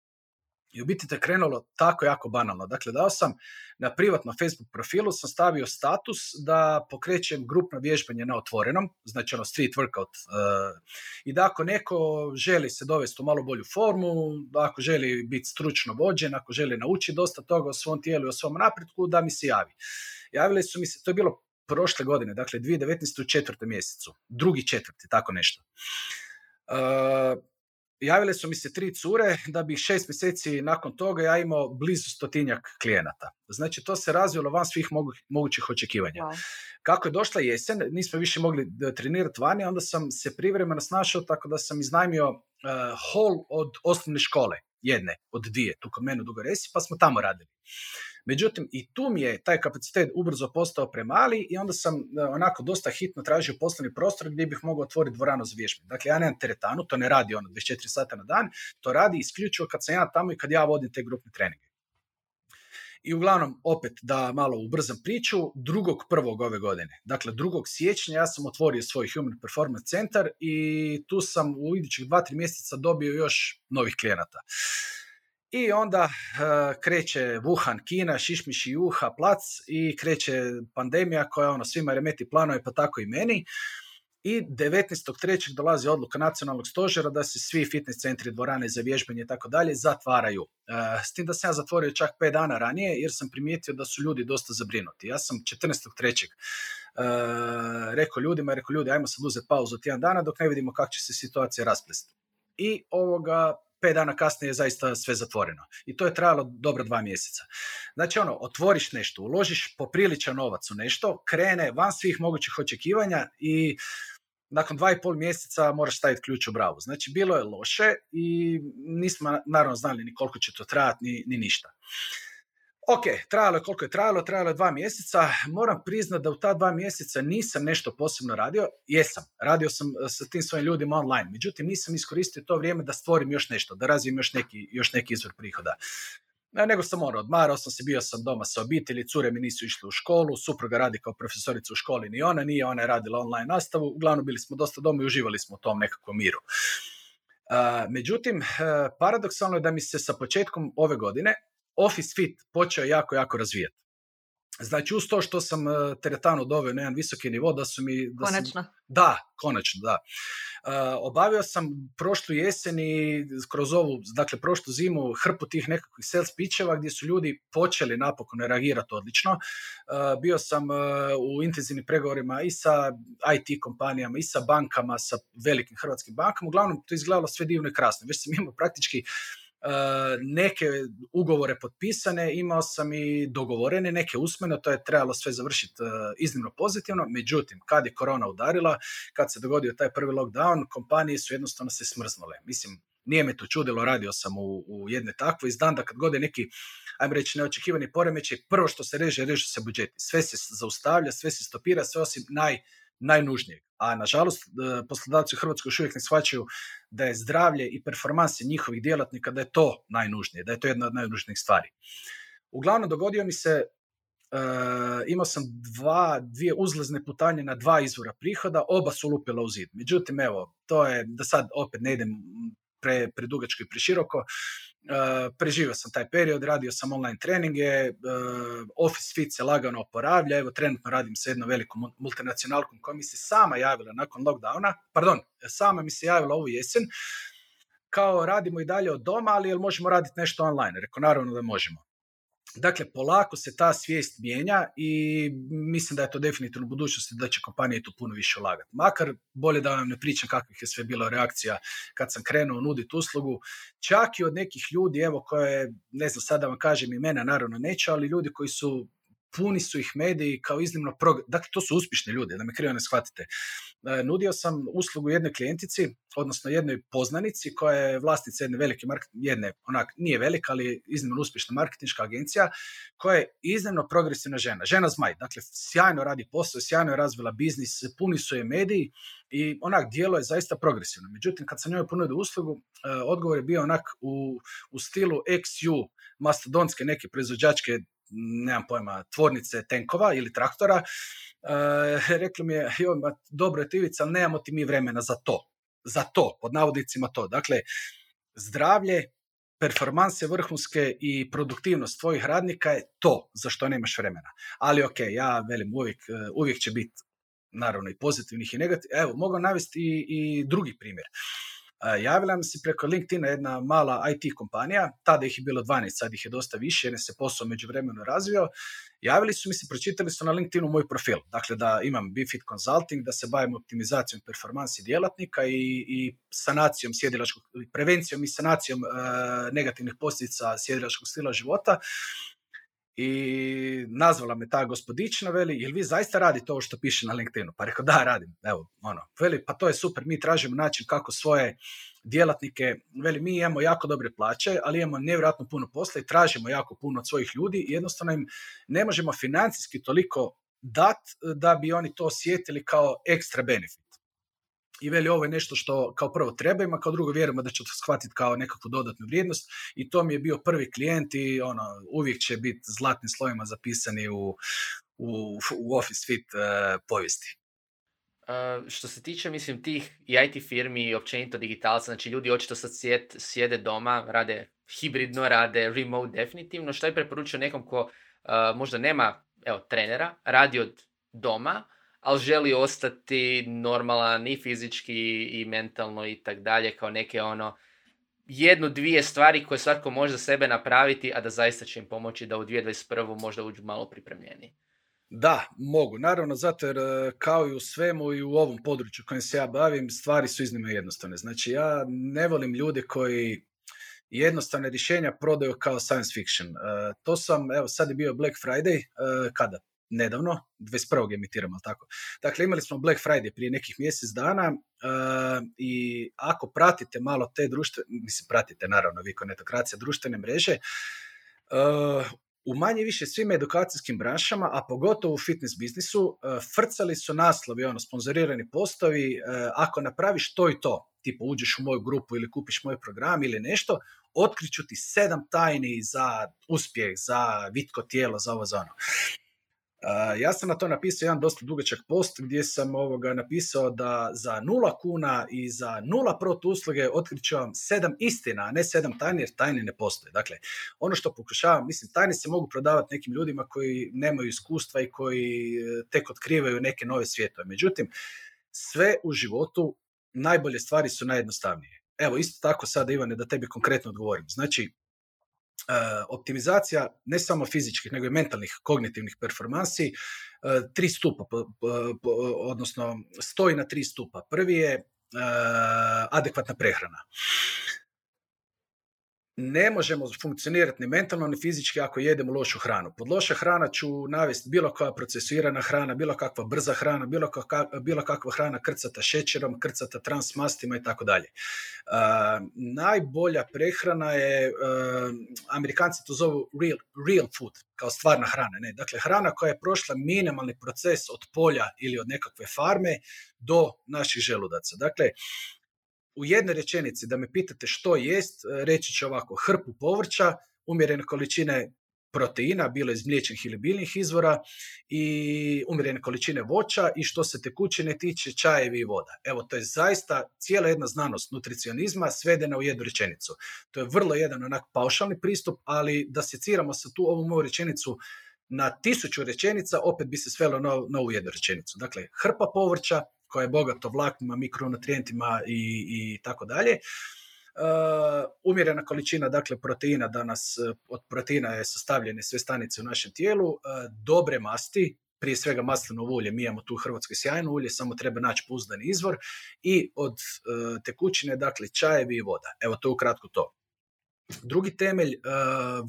I u biti to je krenulo tako jako banalno. Dakle, dao sam na privatnom Facebook profilu, sam stavio status da pokrećem grupno vježbanje na otvorenom, znači ono street workout, uh, i da ako neko želi se dovesti u malo bolju formu, ako želi biti stručno vođen, ako želi naučiti dosta toga o svom tijelu i o svom napretku, da mi se javi. Javili su mi se, to je bilo prošle godine, dakle dvije tisuće devetnaeste u četvrtom mjesecu, drugi četvrti, tako nešto. Uh, Javile su mi se tri cure da bi šest mjeseci nakon toga ja imao blizu stotinjak klijenata. Znači, to se razvilo van svih mogućih očekivanja. Wow. Kako je došla jesen, nismo više mogli trenirati vani, onda sam se privremeno snašao tako da sam iznajmio uh, hol od osnovne škole, jedne od dvije, tu kod mene u Dugaresi, pa smo tamo radili. Međutim, i tu mi je taj kapacitet ubrzo postao premali i onda sam onako dosta hitno tražio poslovni prostor gdje bih mogao otvoriti dvoranu za vježbe. Dakle, ja nemam teretanu, to ne radi ono dvadeset četiri sata na dan, to radi isključivo kad sam ja tamo i kad ja vodim te grupne treninge. I uglavnom, opet da malo ubrzam priču, drugog prvog ove godine, dakle drugog siječnja ja sam otvorio svoj Human Performance Center i tu sam u idućih dva tri mjeseca dobio još novih klijenata. I onda uh, kreće Wuhan, Kina, šišmiš i uha, plac i kreće pandemija koja ono svima remeti planove, pa tako i meni. I devetnaestog trećeg dolazi odluka nacionalnog stožera da se svi fitness centri, dvorane za vježbanje i tako dalje zatvaraju. Uh, s tim da sam ja zatvorio čak pet dana ranije jer sam primijetio da su ljudi dosta zabrinuti. Ja sam četrnaestog trećeg Uh, rekao ljudima, rekao ljudi, ajmo sad uzeti pauzu tjedan dana dok ne vidimo kako će se situacija rasplesti. I ovoga... pet dana kasnije je zaista sve zatvoreno. I to je trajalo dobro dva mjeseca. Znači, ono, otvoriš nešto, uložiš popriličan novac u nešto, krene van svih mogućih očekivanja i nakon dva i pol mjeseca moraš staviti ključ u bravu. Znači, bilo je loše i nismo naravno znali ni koliko će to trajati, ni, ni ništa. Ok, trajalo je koliko je trajalo, trajalo je dva mjeseca. Moram priznati da u ta dva mjeseca nisam nešto posebno radio. Jesam, radio sam sa tim svojim ljudima online. Međutim, nisam iskoristio to vrijeme da stvorim još nešto, da razvijem još neki, još neki izvor prihoda. Nego sam ono, odmarao sam se, bio sam doma sa obitelji, cure mi nisu išle u školu, supruga radi kao profesorica u školi, ni ona nije, ona je radila online nastavu. Uglavnom, bili smo dosta doma i uživali smo u tom nekakvom miru. Uh, međutim, uh, paradoksalno je da mi se sa početkom ove godine Office Fit počeo jako, jako razvijati. Znači, uz to što sam teretanu doveo na jedan visoki nivo, da su mi... Da konačno. Sam, da, konačno, da. Uh, obavio sam prošlu jesen i kroz ovu, dakle, prošlu zimu hrpu tih nekakvih sales pitcheva gdje su ljudi počeli napokon reagirati odlično. Uh, bio sam uh, u intenzivnim pregovorima i sa I T kompanijama, i sa bankama, sa velikim hrvatskim bankama. Uglavnom, to izgledalo sve divno i krasno. Već sam imao praktički Uh, neke ugovore potpisane, imao sam i dogovorene, neke usmene, to je trebalo sve završiti uh, iznimno pozitivno. Međutim, kad je korona udarila, kad se dogodio taj prvi lockdown, kompanije su jednostavno se smrznule. Mislim, nije me to čudilo, radio sam u, u jedne takve iz dana da kad god je neki, ajmo reći, neočekivani poremećaj, prvo što se reže, režu se budžeti. Sve se zaustavlja, sve se stopira, sve osim naj najnužnijeg. A nažalost, poslodavci u Hrvatskoj još uvijek ne shvaćaju da je zdravlje i performanse njihovih djelatnika, da je to najnužnije, da je to jedna od najnužnijih stvari. Uglavnom, dogodio mi se, uh, imao sam dva, dvije uzlazne putanje na dva izvora prihoda, oba su lupila u zid. Međutim, evo, to je, da sad opet ne idem pre, predugačko i preširoko, uh, preživio sam taj period, radio sam online treninge, uh, Office Fit se lagano oporavlja, evo trenutno radim sa jednom velikom multinacionalkom koja mi se sama javila nakon lockdowna, pardon, sama mi se javila ovu jesen, kao radimo i dalje od doma, ali jel možemo raditi nešto online? Rekao, naravno da možemo. Dakle, polako se ta svijest mijenja i mislim da je to definitivno u budućnosti da će kompanije tu puno više ulagati. Makar bolje da vam ne pričam kakvih je sve bila reakcija kad sam krenuo nuditi uslugu. Čak i od nekih ljudi, evo koje, ne znam sad da vam kažem imena, naravno neću, ali ljudi koji su, puni su ih mediji kao iznimno, prog... dakle to su uspješni ljudi, da me krivo ne shvatite. E, nudio sam uslugu jednoj klijentici, odnosno jednoj poznanici koja je vlasnica jedne velike, market... jedne, onak, nije velika, ali iznimno uspješna marketinška agencija, koja je iznimno progresivna žena, žena zmaj, dakle sjajno radi posao, sjajno je razvila biznis, puni su je mediji i onak djelo je zaista progresivno. Međutim, kad sam njoj ponudio uslugu, e, odgovor je bio onak u, u stilu X U, mastodonske neke proizvođačke, nemam pojma, tvornice tenkova ili traktora, e, rekli mi je, jo, dobro je ti Ivica, ali nemamo ti mi vremena za to. Za to, pod navodnicima to. Dakle, zdravlje, performanse vrhunske i produktivnost tvojih radnika je to za što nemaš vremena. Ali ok, ja velim, uvijek, uvijek će biti, naravno, i pozitivnih i negativnih. Evo, mogu navesti i, i drugi primjer. Javila mi se preko LinkedIna jedna mala I T kompanija, tada ih je bilo dvanaest, sad ih je dosta više jer se posao međuvremeno razvio. Javili su mi se, pročitali su na LinkedInu moj profil, dakle da imam BeFit Consulting, da se bavim optimizacijom performansi djelatnika i, i sanacijom sjedilačkog, prevencijom i sanacijom e, negativnih posljedica sjedilačkog stila života. I nazvala me ta gospodična, veli, jel vi zaista radite ovo što piše na LinkedInu? Pa rekao, da, radim. Evo, ono, veli, pa to je super, mi tražimo način kako svoje djelatnike, veli, mi imamo jako dobre plaće, ali imamo nevjerojatno puno posla i tražimo jako puno od svojih ljudi i jednostavno im ne možemo financijski toliko dati da bi oni to osjetili kao ekstra benefit. I veli, ovo je nešto što kao prvo treba ima, kao drugo vjerujemo da će to shvatiti kao nekakvu dodatnu vrijednost i to mi je bio prvi klijent i ono, uvijek će biti zlatnim slovima zapisani u, u, u Office Fit uh, povijesti. Uh, što se tiče, mislim, tih i I T firmi i općenito digitalca, znači ljudi očito sad sjed, sjede doma, rade hibridno, rade remote definitivno, što je preporučio nekom ko uh, možda nema, evo, trenera, radi od doma, ali želi ostati normalan i fizički i mentalno i tak dalje, kao neke ono jednu, dvije stvari koje svatko može za sebe napraviti, a da zaista će im pomoći da u dvije tisuće dvadeset prvu možda uđu malo pripremljeni. Da, mogu. Naravno, zato jer kao i u svemu i u ovom području kojim se ja bavim, stvari su iznimno jednostavne. Znači, ja ne volim ljude koji jednostavne rješenja prodaju kao science fiction. Uh, to sam, evo, sad je bio Black Friday, uh, kada? Nedavno, dvadeset prvog emitiramo, ali tako. Dakle, imali smo Black Friday prije nekih mjesec dana uh, i ako pratite malo te društvene, mislim, pratite naravno vi ko Netokracija, društvene mreže, uh, u manje više svim edukacijskim branšama, a pogotovo u fitness biznisu, uh, frcali su naslovi, ono, sponzorirani postovi, uh, ako napraviš to i to, tipo uđeš u moju grupu ili kupiš moj program ili nešto, otkriću ti sedam tajni za uspjeh, za vitko tijelo, za ovo, za ono. Uh, ja sam na to napisao jedan dosta dugačak post gdje sam ovoga napisao da za nula kuna i za nula protuusluge otkriću vam sedam istina, a ne sedam tajni, jer tajni ne postoje. Dakle, ono što pokušavam, mislim, tajni se mogu prodavati nekim ljudima koji nemaju iskustva i koji tek otkrivaju neke nove svijetove. Međutim, sve u životu najbolje stvari su najjednostavnije. Evo, isto tako sada, Ivane, da tebi konkretno odgovorim. Znači, Uh, optimizacija ne samo fizičkih nego i mentalnih, kognitivnih performansi uh, tri stupa po, po, po, odnosno stoji na tri stupa. Prvi je uh, adekvatna prehrana. Ne možemo funkcionirati ni mentalno ni fizički ako jedemo lošu hranu. Pod loša hrana ću navesti bilo koja procesuirana hrana, bilo kakva brza hrana, bilo, kaka, bilo kakva hrana krcata šećerom, krcata transmastima i tako dalje. Najbolja prehrana je, uh, Amerikanci to zovu real, real food, kao stvarna hrana. Ne? Dakle, hrana koja je prošla minimalni proces od polja ili od nekakve farme do naših želudaca. Dakle, u jednoj rečenici da me pitate što jest, reći ću ovako, hrpu povrća, umjerene količine proteina, bilo iz mliječnih ili biljnih izvora i umjerene količine voća i što se tekućine tiče čajevi i voda. Evo, to je zaista cijela jedna znanost nutricionizma svedena u jednu rečenicu. To je vrlo jedan onak paušalni pristup, ali da seciramo sa tu ovu moju rečenicu na tisuću rečenica, opet bi se svelo na, na ovu jednu rečenicu. Dakle, hrpa povrća, koja je bogato vlaknima, mikronutrijentima i, i tako dalje. E, umjerena količina, dakle, proteina danas, od proteina je sastavljene sve stanice u našem tijelu, e, dobre masti, prije svega maslino ulje, mi imamo tu hrvatsko sjajno ulje, samo treba naći pouzdani izvor i od e, tekućine, dakle, čajevi i voda. Evo, to je ukratko to. Drugi temelj e,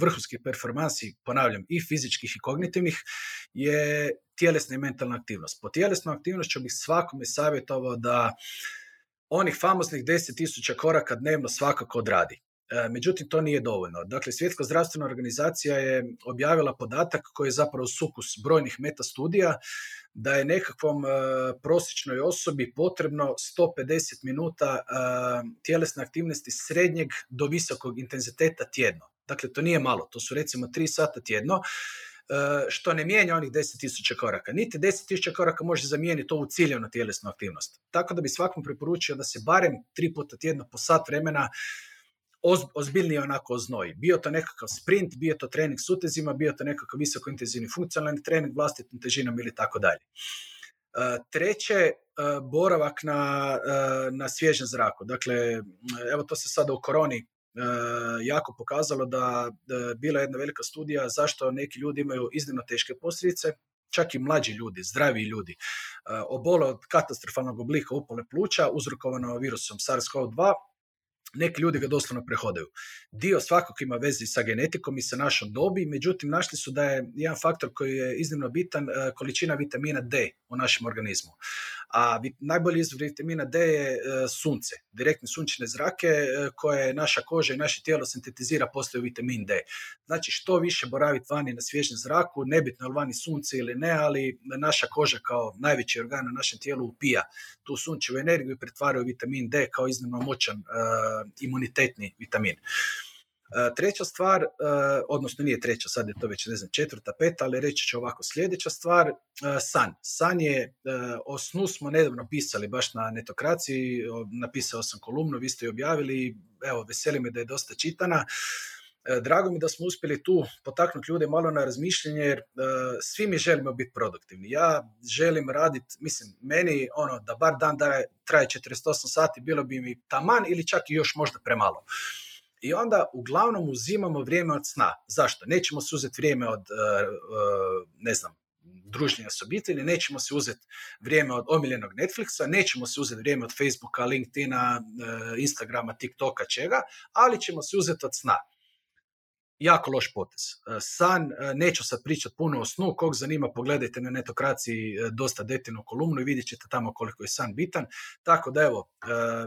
vrhunskih performansi, ponavljam, i fizičkih i kognitivnih, je tjelesna i mentalna aktivnost. Po tjelesnoj aktivnošću bih svakome savjetovao da onih famoznih deset tisuća koraka dnevno svakako odradi. E, međutim, to nije dovoljno. Dakle, Svjetska zdravstvena organizacija je objavila podatak koji je zapravo sukus brojnih metastudija da je nekakvom e, prosječnoj osobi potrebno sto pedeset minuta e, tjelesne aktivnosti srednjeg do visokog intenziteta tjedno. Dakle, to nije malo, to su recimo tri sata tjedno, što ne mijenja onih deset tisuća koraka. Niti deset tisuća koraka može zamijeniti ovu ciljanu tjelesnu aktivnost. Tako da bi svakom preporučio da se barem tri puta tjedno po sat vremena oz, ozbiljnije onako oznoji. Bio to nekakav sprint, bio to trening s utezima, bio to nekakav visoko intenzivni funkcionalni trening vlastitom težinom ili tako dalje. Treće, boravak na, na svježem zraku. Dakle, evo to se sada u koroni jako pokazalo da je bila jedna velika studija zašto neki ljudi imaju iznimno teške posljedice, čak i mlađi ljudi, zdravi ljudi, obole od katastrofalnog oblika upale pluća uzrokovano virusom SARS-CoV dva. Neki ljudi ga doslovno prehodaju. Dio svakog ima veze sa genetikom i sa našom dobi, međutim našli su da je jedan faktor koji je iznimno bitan količina vitamina D u našem organizmu. A najbolji izvor vitamina D je sunce, direktne sunčane zrake koje naša koža i naše tijelo sintetizira poslije vitamin D. Znači što više boraviti vani na svježem zraku, nebitno je li vani sunce ili ne, ali naša koža kao najveći organ na našem tijelu upija tu sunčevu energiju i pretvara u vitamin D kao iznimno moćan uh, imunitetni vitamin. Uh, treća stvar, uh, odnosno nije treća, sad je to već ne znam četvrta, peta, ali reći ću ovako, sljedeća stvar, uh, san. San je, uh, o snu smo nedavno pisali baš na Netokraciji, napisao sam kolumnu, vi ste ju objavili, evo, veseli me da je dosta čitana. Drago mi da smo uspjeli tu potaknuti ljude malo na razmišljanje, jer uh, svi mi želimo biti produktivni. Ja želim raditi, mislim, meni ono da bar dan da traje četrdeset osam sati, bilo bi mi taman ili čak i još možda premalo. I onda uglavnom uzimamo vrijeme od sna. Zašto? Nećemo se uzeti vrijeme od, uh, uh, ne znam, druženja s obitelji, nećemo se uzeti vrijeme od omiljenog Netflixa, nećemo se uzeti vrijeme od Facebooka, LinkedIna, uh, Instagrama, TikToka, čega, ali ćemo se uzeti od sna. Jako loš potez. San, neću sad pričati puno o snu, kog zanima pogledajte na Netokraciji dosta detaljnu kolumnu i vidjet ćete tamo koliko je san bitan. Tako da evo,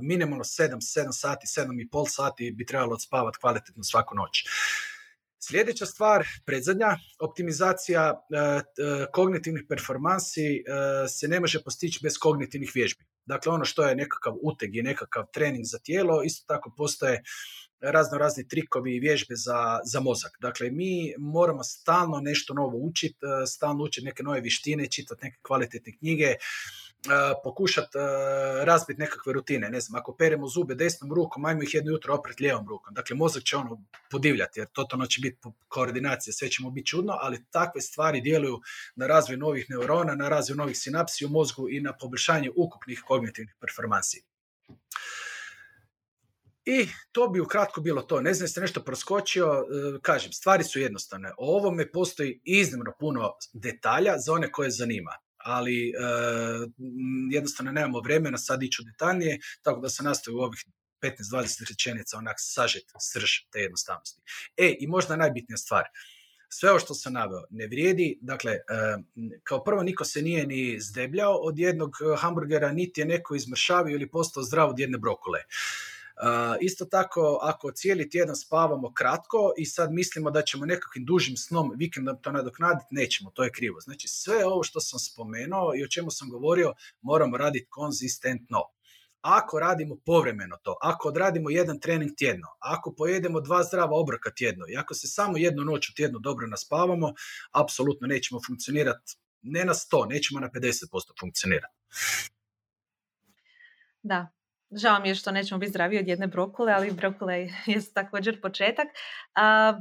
minimalno sedam sati, sedam i pol sati bi trebalo odspavati kvalitetno svaku noć. Sljedeća stvar, predzadnja, optimizacija kognitivnih performansi se ne može postići bez kognitivnih vježbi. Dakle, ono što je nekakav uteg i nekakav trening za tijelo, isto tako postoje razno razni trikovi i vježbe za, za mozak. Dakle, mi moramo stalno nešto novo učiti, stalno učiti neke nove vještine, čitati neke kvalitetne knjige, pokušati razbiti nekakve rutine. Ne znam, ako peremo zube desnom rukom, ajmo ih jedno jutro oprati lijevom rukom. Dakle, mozak će ono podivljati, jer totalno će biti koordinacija, sve ćemo biti čudno, ali takve stvari djeluju na razvoj novih neurona, na razvoj novih sinapsi u mozgu i na poboljšanje ukupnih kognitivnih performansi. I to bi ukratko bilo to. Ne znam jeste nešto proskočio, kažem, stvari su jednostavne. O ovome postoji iznimno puno detalja za one koje zanima, ali uh, jednostavno nemamo vremena, sad iću detaljnije, tako da se nastoji u ovih petnaest do dvadeset rečenica onak sažet srž te jednostavnosti. E, i možda najbitnija stvar, sve ovo što sam naveo ne vrijedi, dakle, uh, kao prvo niko se nije ni zdebljao od jednog hamburgera, niti je neko izmršavio ili postao zdrav od jedne brokule. Uh, isto tako, ako cijeli tjedan spavamo kratko i sad mislimo da ćemo nekakvim dužim snom vikendom to nadoknaditi, nećemo, to je krivo. Znači sve ovo što sam spomenuo i o čemu sam govorio moramo raditi konzistentno. Ako radimo povremeno to, ako odradimo jedan trening tjedno, ako pojedemo dva zdrava obroka tjedno i ako se samo jednu noć u tjednu dobro naspavamo, apsolutno nećemo funkcionirati ne na sto, nećemo na pedeset posto funkcionirati. Da. Žao mi je što nećemo biti zdraviji od jedne brokule, ali brokule je također početak. A,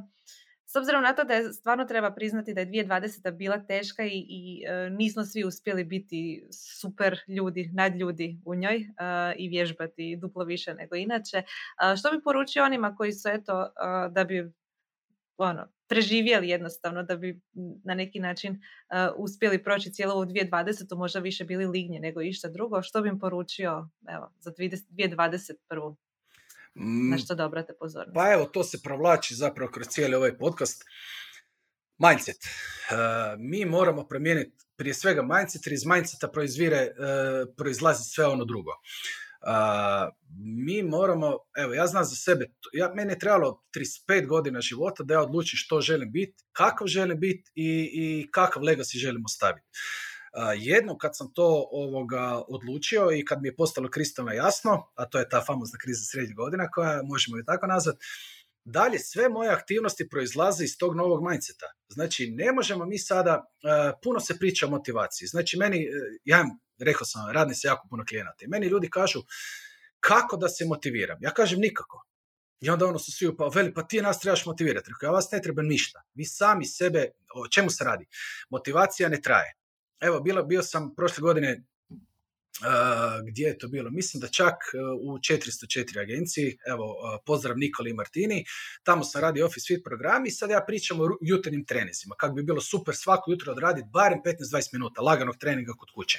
s obzirom na to da je, stvarno treba priznati da je dvije tisuće dvadeseta bila teška i, i e, nismo svi uspjeli biti super ljudi, nadljudi u njoj e, i vježbati duplo više nego inače. A, što bi poručio onima koji su eto a, da bi ono, preživjeli jednostavno, da bi na neki način uh, uspjeli proći cijelu ovu dvije tisuće dvadeseta, možda više bili lignje nego išta drugo. Što bi im poručio evo, za dvije tisuće dvadeset prvu? Mm, na što da obrate pozornost? Pa evo, to se provlači zapravo kroz cijeli ovaj podcast. Mindset. Uh, mi moramo promijeniti prije svega mindset, jer iz mindseta proizvire, uh, proizlazi sve ono drugo. Uh, mi moramo, evo ja znam za sebe, ja, meni je trebalo trideset pet godina života da ja odlučim što želim biti, kakav želim biti i, i kakav legacy želim ostaviti. Uh, jednom kad sam to ovoga odlučio i kad mi je postalo kristalno jasno, a to je ta famozna kriza srednjih godina koja možemo je tako nazvati, dalje sve moje aktivnosti proizlaze iz tog novog mindseta. Znači ne možemo mi sada, uh, puno se priča o motivaciji, znači meni, uh, ja imam rekao sam, radni se jako puno klijenata. I meni ljudi kažu, kako da se motiviram? Ja kažem, nikako. I onda ono su svi upao, veli, pa ti nas trebaš motivirati. Rekao, ja vas ne treba ništa. Vi sami sebe, o čemu se radi? Motivacija ne traje. evo, bila, bio sam prošle godine, uh, gdje je to bilo? Mislim da čak uh, u četiristo četiri agenciji, evo, uh, pozdrav Nikoli i Martini, tamo sam radio Office Fit program i sad ja pričam o jutarnjim trenizima, kako bi bilo super svako jutro odraditi barem petnaest do dvadeset minuta laganog treninga kod kuće.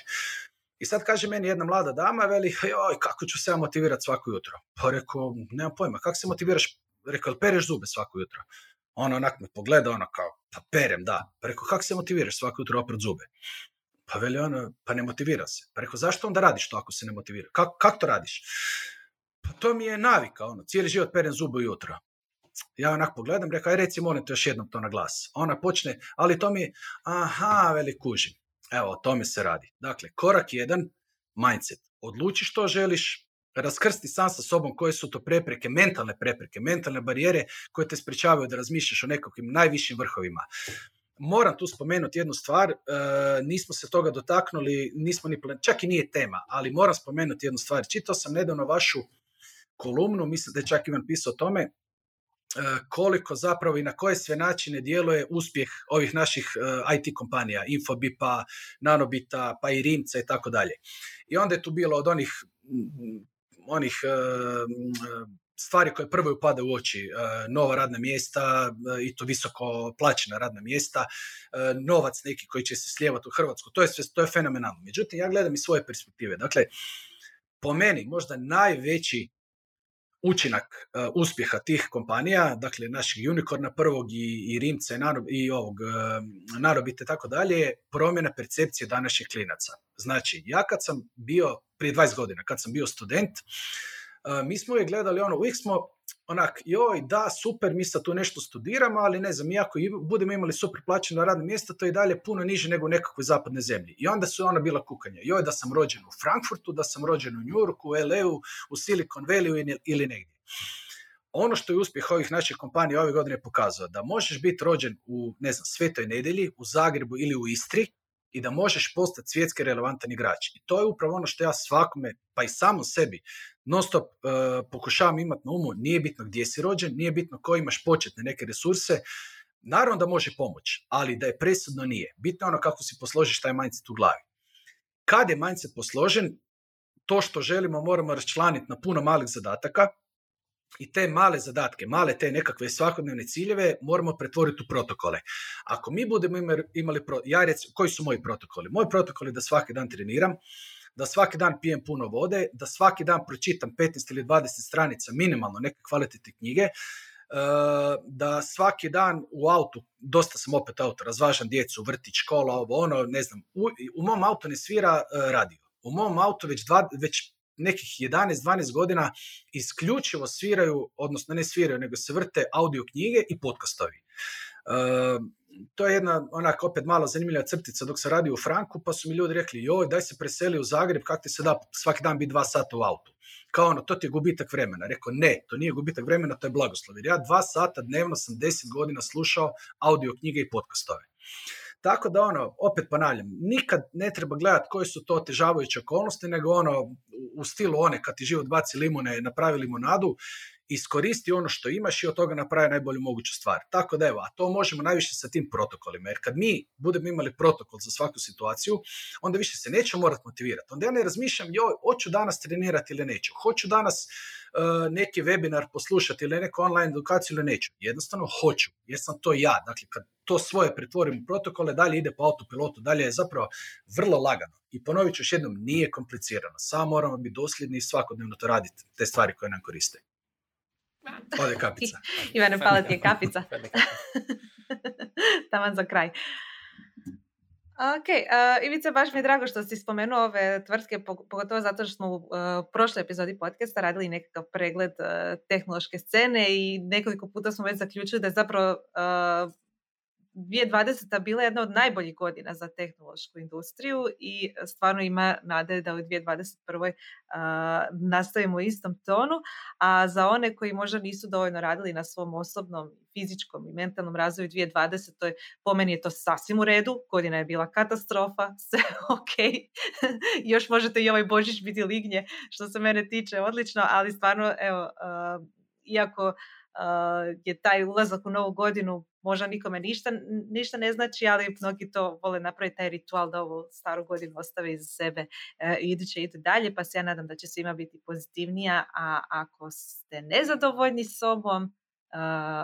I sad kaže meni jedna mlada dama, veli, joj, kako ću se ja motivirati svako jutro? Pa rekao, nemam pojma, kako se motiviraš? Rekao, pereš zube svako jutro? Ona onak me pogleda, ona kao, pa perem, da. Pa rekao, kako se motiviraš svako jutro oprat zube? Pa veli ona, pa ne motivira se. Pa rekao, zašto onda radiš to ako se ne motivira? Kako kak to radiš? Pa to mi je navika, ono, cijeli život perem zube ujutro. Ja onak pogledam, rekao, aj reci, molim te još jednom to na glas. Ona počne, ali to mi je, aha, veli, kužim. Evo, o tome se radi. Dakle, korak jedan, mindset. Odluči što želiš, raskrsti sam sa sobom koje su to prepreke, mentalne prepreke, mentalne barijere koje te sprečavaju da razmišljaš o nekakvim najvišim vrhovima. Moram tu spomenuti jednu stvar, e, nismo se toga dotaknuli, nismo ni plan... čak i nije tema, ali moram spomenuti jednu stvar. Čitao sam nedavno vašu kolumnu, mislim da je čak Ivan pisao o tome, koliko zapravo i na koje sve načine djeluje uspjeh ovih naših I T kompanija, Infobipa, Nanobita, pa i Rimca i tako dalje. I onda je tu bilo od onih, onih stvari koje prvo upadaju u oči, nova radna mjesta i to visoko plaćena radna mjesta, novac neki koji će se slijevati u Hrvatsku, to je sve, to je fenomenalno. Međutim, ja gledam iz svoje perspektive. Dakle, po meni možda najveći učinak uh, uspjeha tih kompanija, dakle naših unikorna prvog i, i Rimca i, narob, i ovog uh, Narobite i tako dalje, je promjena percepcije današnjih klinaca. Znači, ja kad sam bio, prije dvadeset godina, kad sam bio student, uh, mi smo uvijek gledali ono, uvijek smo onak, joj, da, super, mi sad tu nešto studiramo, ali ne znam, iako budemo imali super plaćeno radno mjesto, to je dalje puno niže nego u nekakvoj zapadnoj zemlji. I onda su ona bila kukanja. Joj, da sam rođen u Frankfurtu, da sam rođen u Njurku, u L A-u, u Silicon Valley ili negdje. Ono što je uspjeh ovih naših kompanija ove godine pokazao, da možeš biti rođen u, ne znam, Svetoj Nedelji, u Zagrebu ili u Istri i da možeš postati svjetski relevantan igrač. I to je upravo ono što ja svakome, pa i samom sebi, non stop uh, pokušavam imati na umu, nije bitno gdje si rođen, nije bitno ko imaš početne neke resurse, naravno da može pomoć, ali da je presudno nije. Bitno je ono kako si posložiš taj mindset u glavi. Kad je mindset posložen, to što želimo moramo raščlaniti na puno malih zadataka i te male zadatke, male te nekakve svakodnevne ciljeve moramo pretvoriti u protokole. Ako mi budemo imali, pro... ja recimo, koji su moji protokoli? Moj protokol je da svaki dan treniram, da svaki dan pijem puno vode, da svaki dan pročitam petnaest ili dvadeset stranica minimalno neke kvalitetne knjige, da svaki dan u autu, dosta sam opet auto, razvažam djecu, vrtić, škola, ovo, ono, ne znam, u, u mom autu ne svira radio. U mom autu već, dva, već nekih jedanaest do dvanaest godina isključivo sviraju, odnosno ne sviraju, nego se vrte audio knjige i podcastovi. To je jedna onak opet malo zanimljiva crtica dok sam radio u Franku, pa su mi ljudi rekli, joj, daj se preseli u Zagreb, kako ti se da svaki dan biti dva sata u autu? Kao ono, to ti je gubitak vremena. Rekao, ne, to nije gubitak vremena, to je blagoslov. Jer ja dva sata dnevno sam deset godina slušao audio knjige i podcastove. Tako da ono, opet ponavljam, nikad ne treba gledati koje su to otežavajuće okolnosti, nego ono, u stilu one, kad ti život baci limune, napravi limunadu, iskoristi ono što imaš i od toga napravi najbolju moguću stvar. Tako da evo, a to možemo najviše sa tim protokolima, jer kad mi budemo imali protokol za svaku situaciju, onda više se nećemo morati motivirati. Onda ja ne razmišljam, joj, hoću danas trenirati ili neću, hoću danas uh, neki webinar poslušati ili neku online edukaciju ili neću. Jednostavno hoću, jer sam to ja. Dakle, kad to svoje pretvorim u protokole, dalje ide po autopilotu, dalje je zapravo vrlo lagano. I ponovit ću još jednom, nije komplicirano. Samo moramo biti dosljedni i svakodnevno to raditi, te stvari koje nam koriste. Ode kapica. Ivane, pala ti je kapica. Taman za kraj. Ok, uh, Ivice, baš mi je drago što si spomenuo ove tvrtke, pogotovo zato što smo u uh, prošloj epizodi podcasta radili nekakav pregled uh, tehnološke scene i nekoliko puta smo već zaključili da je zapravo uh, dvije tisuće dvadeseta bila jedna od najboljih godina za tehnološku industriju i stvarno ima nade da u dvije tisuće dvadeset prva Uh, nastavimo u istom tonu, a za one koji možda nisu dovoljno radili na svom osobnom, fizičkom i mentalnom razvoju dvije tisuće dvadesete po meni je to sasvim u redu, godina je bila katastrofa, sve ok, još možete i ovaj Božić biti lignje, što se mene tiče, odlično, ali stvarno, evo, uh, iako je taj ulazak u novu godinu možda nikome ništa, ništa ne znači, ali mnogi to vole napraviti taj ritual da ovu staru godinu ostave iza sebe i iduće idu dalje, pa se ja nadam da će svima biti pozitivnija, a ako ste nezadovoljni sobom,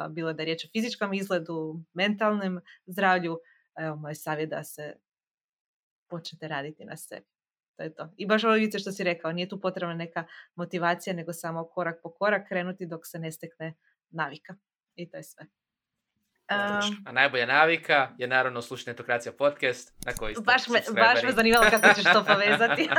bilo da je riječ o fizičkom izgledu, mentalnom zdravlju, evo moj savjet da se počnete raditi na sebi. To je to. I baš ovo što si rekao, nije tu potrebna neka motivacija, nego samo korak po korak krenuti dok se ne stekne navika. I to je sve. Um, A najbolja navika je naravno slušati Netokracija podcast na koji ste subscriberi. Baš me zanimalo kako ćeš to povezati.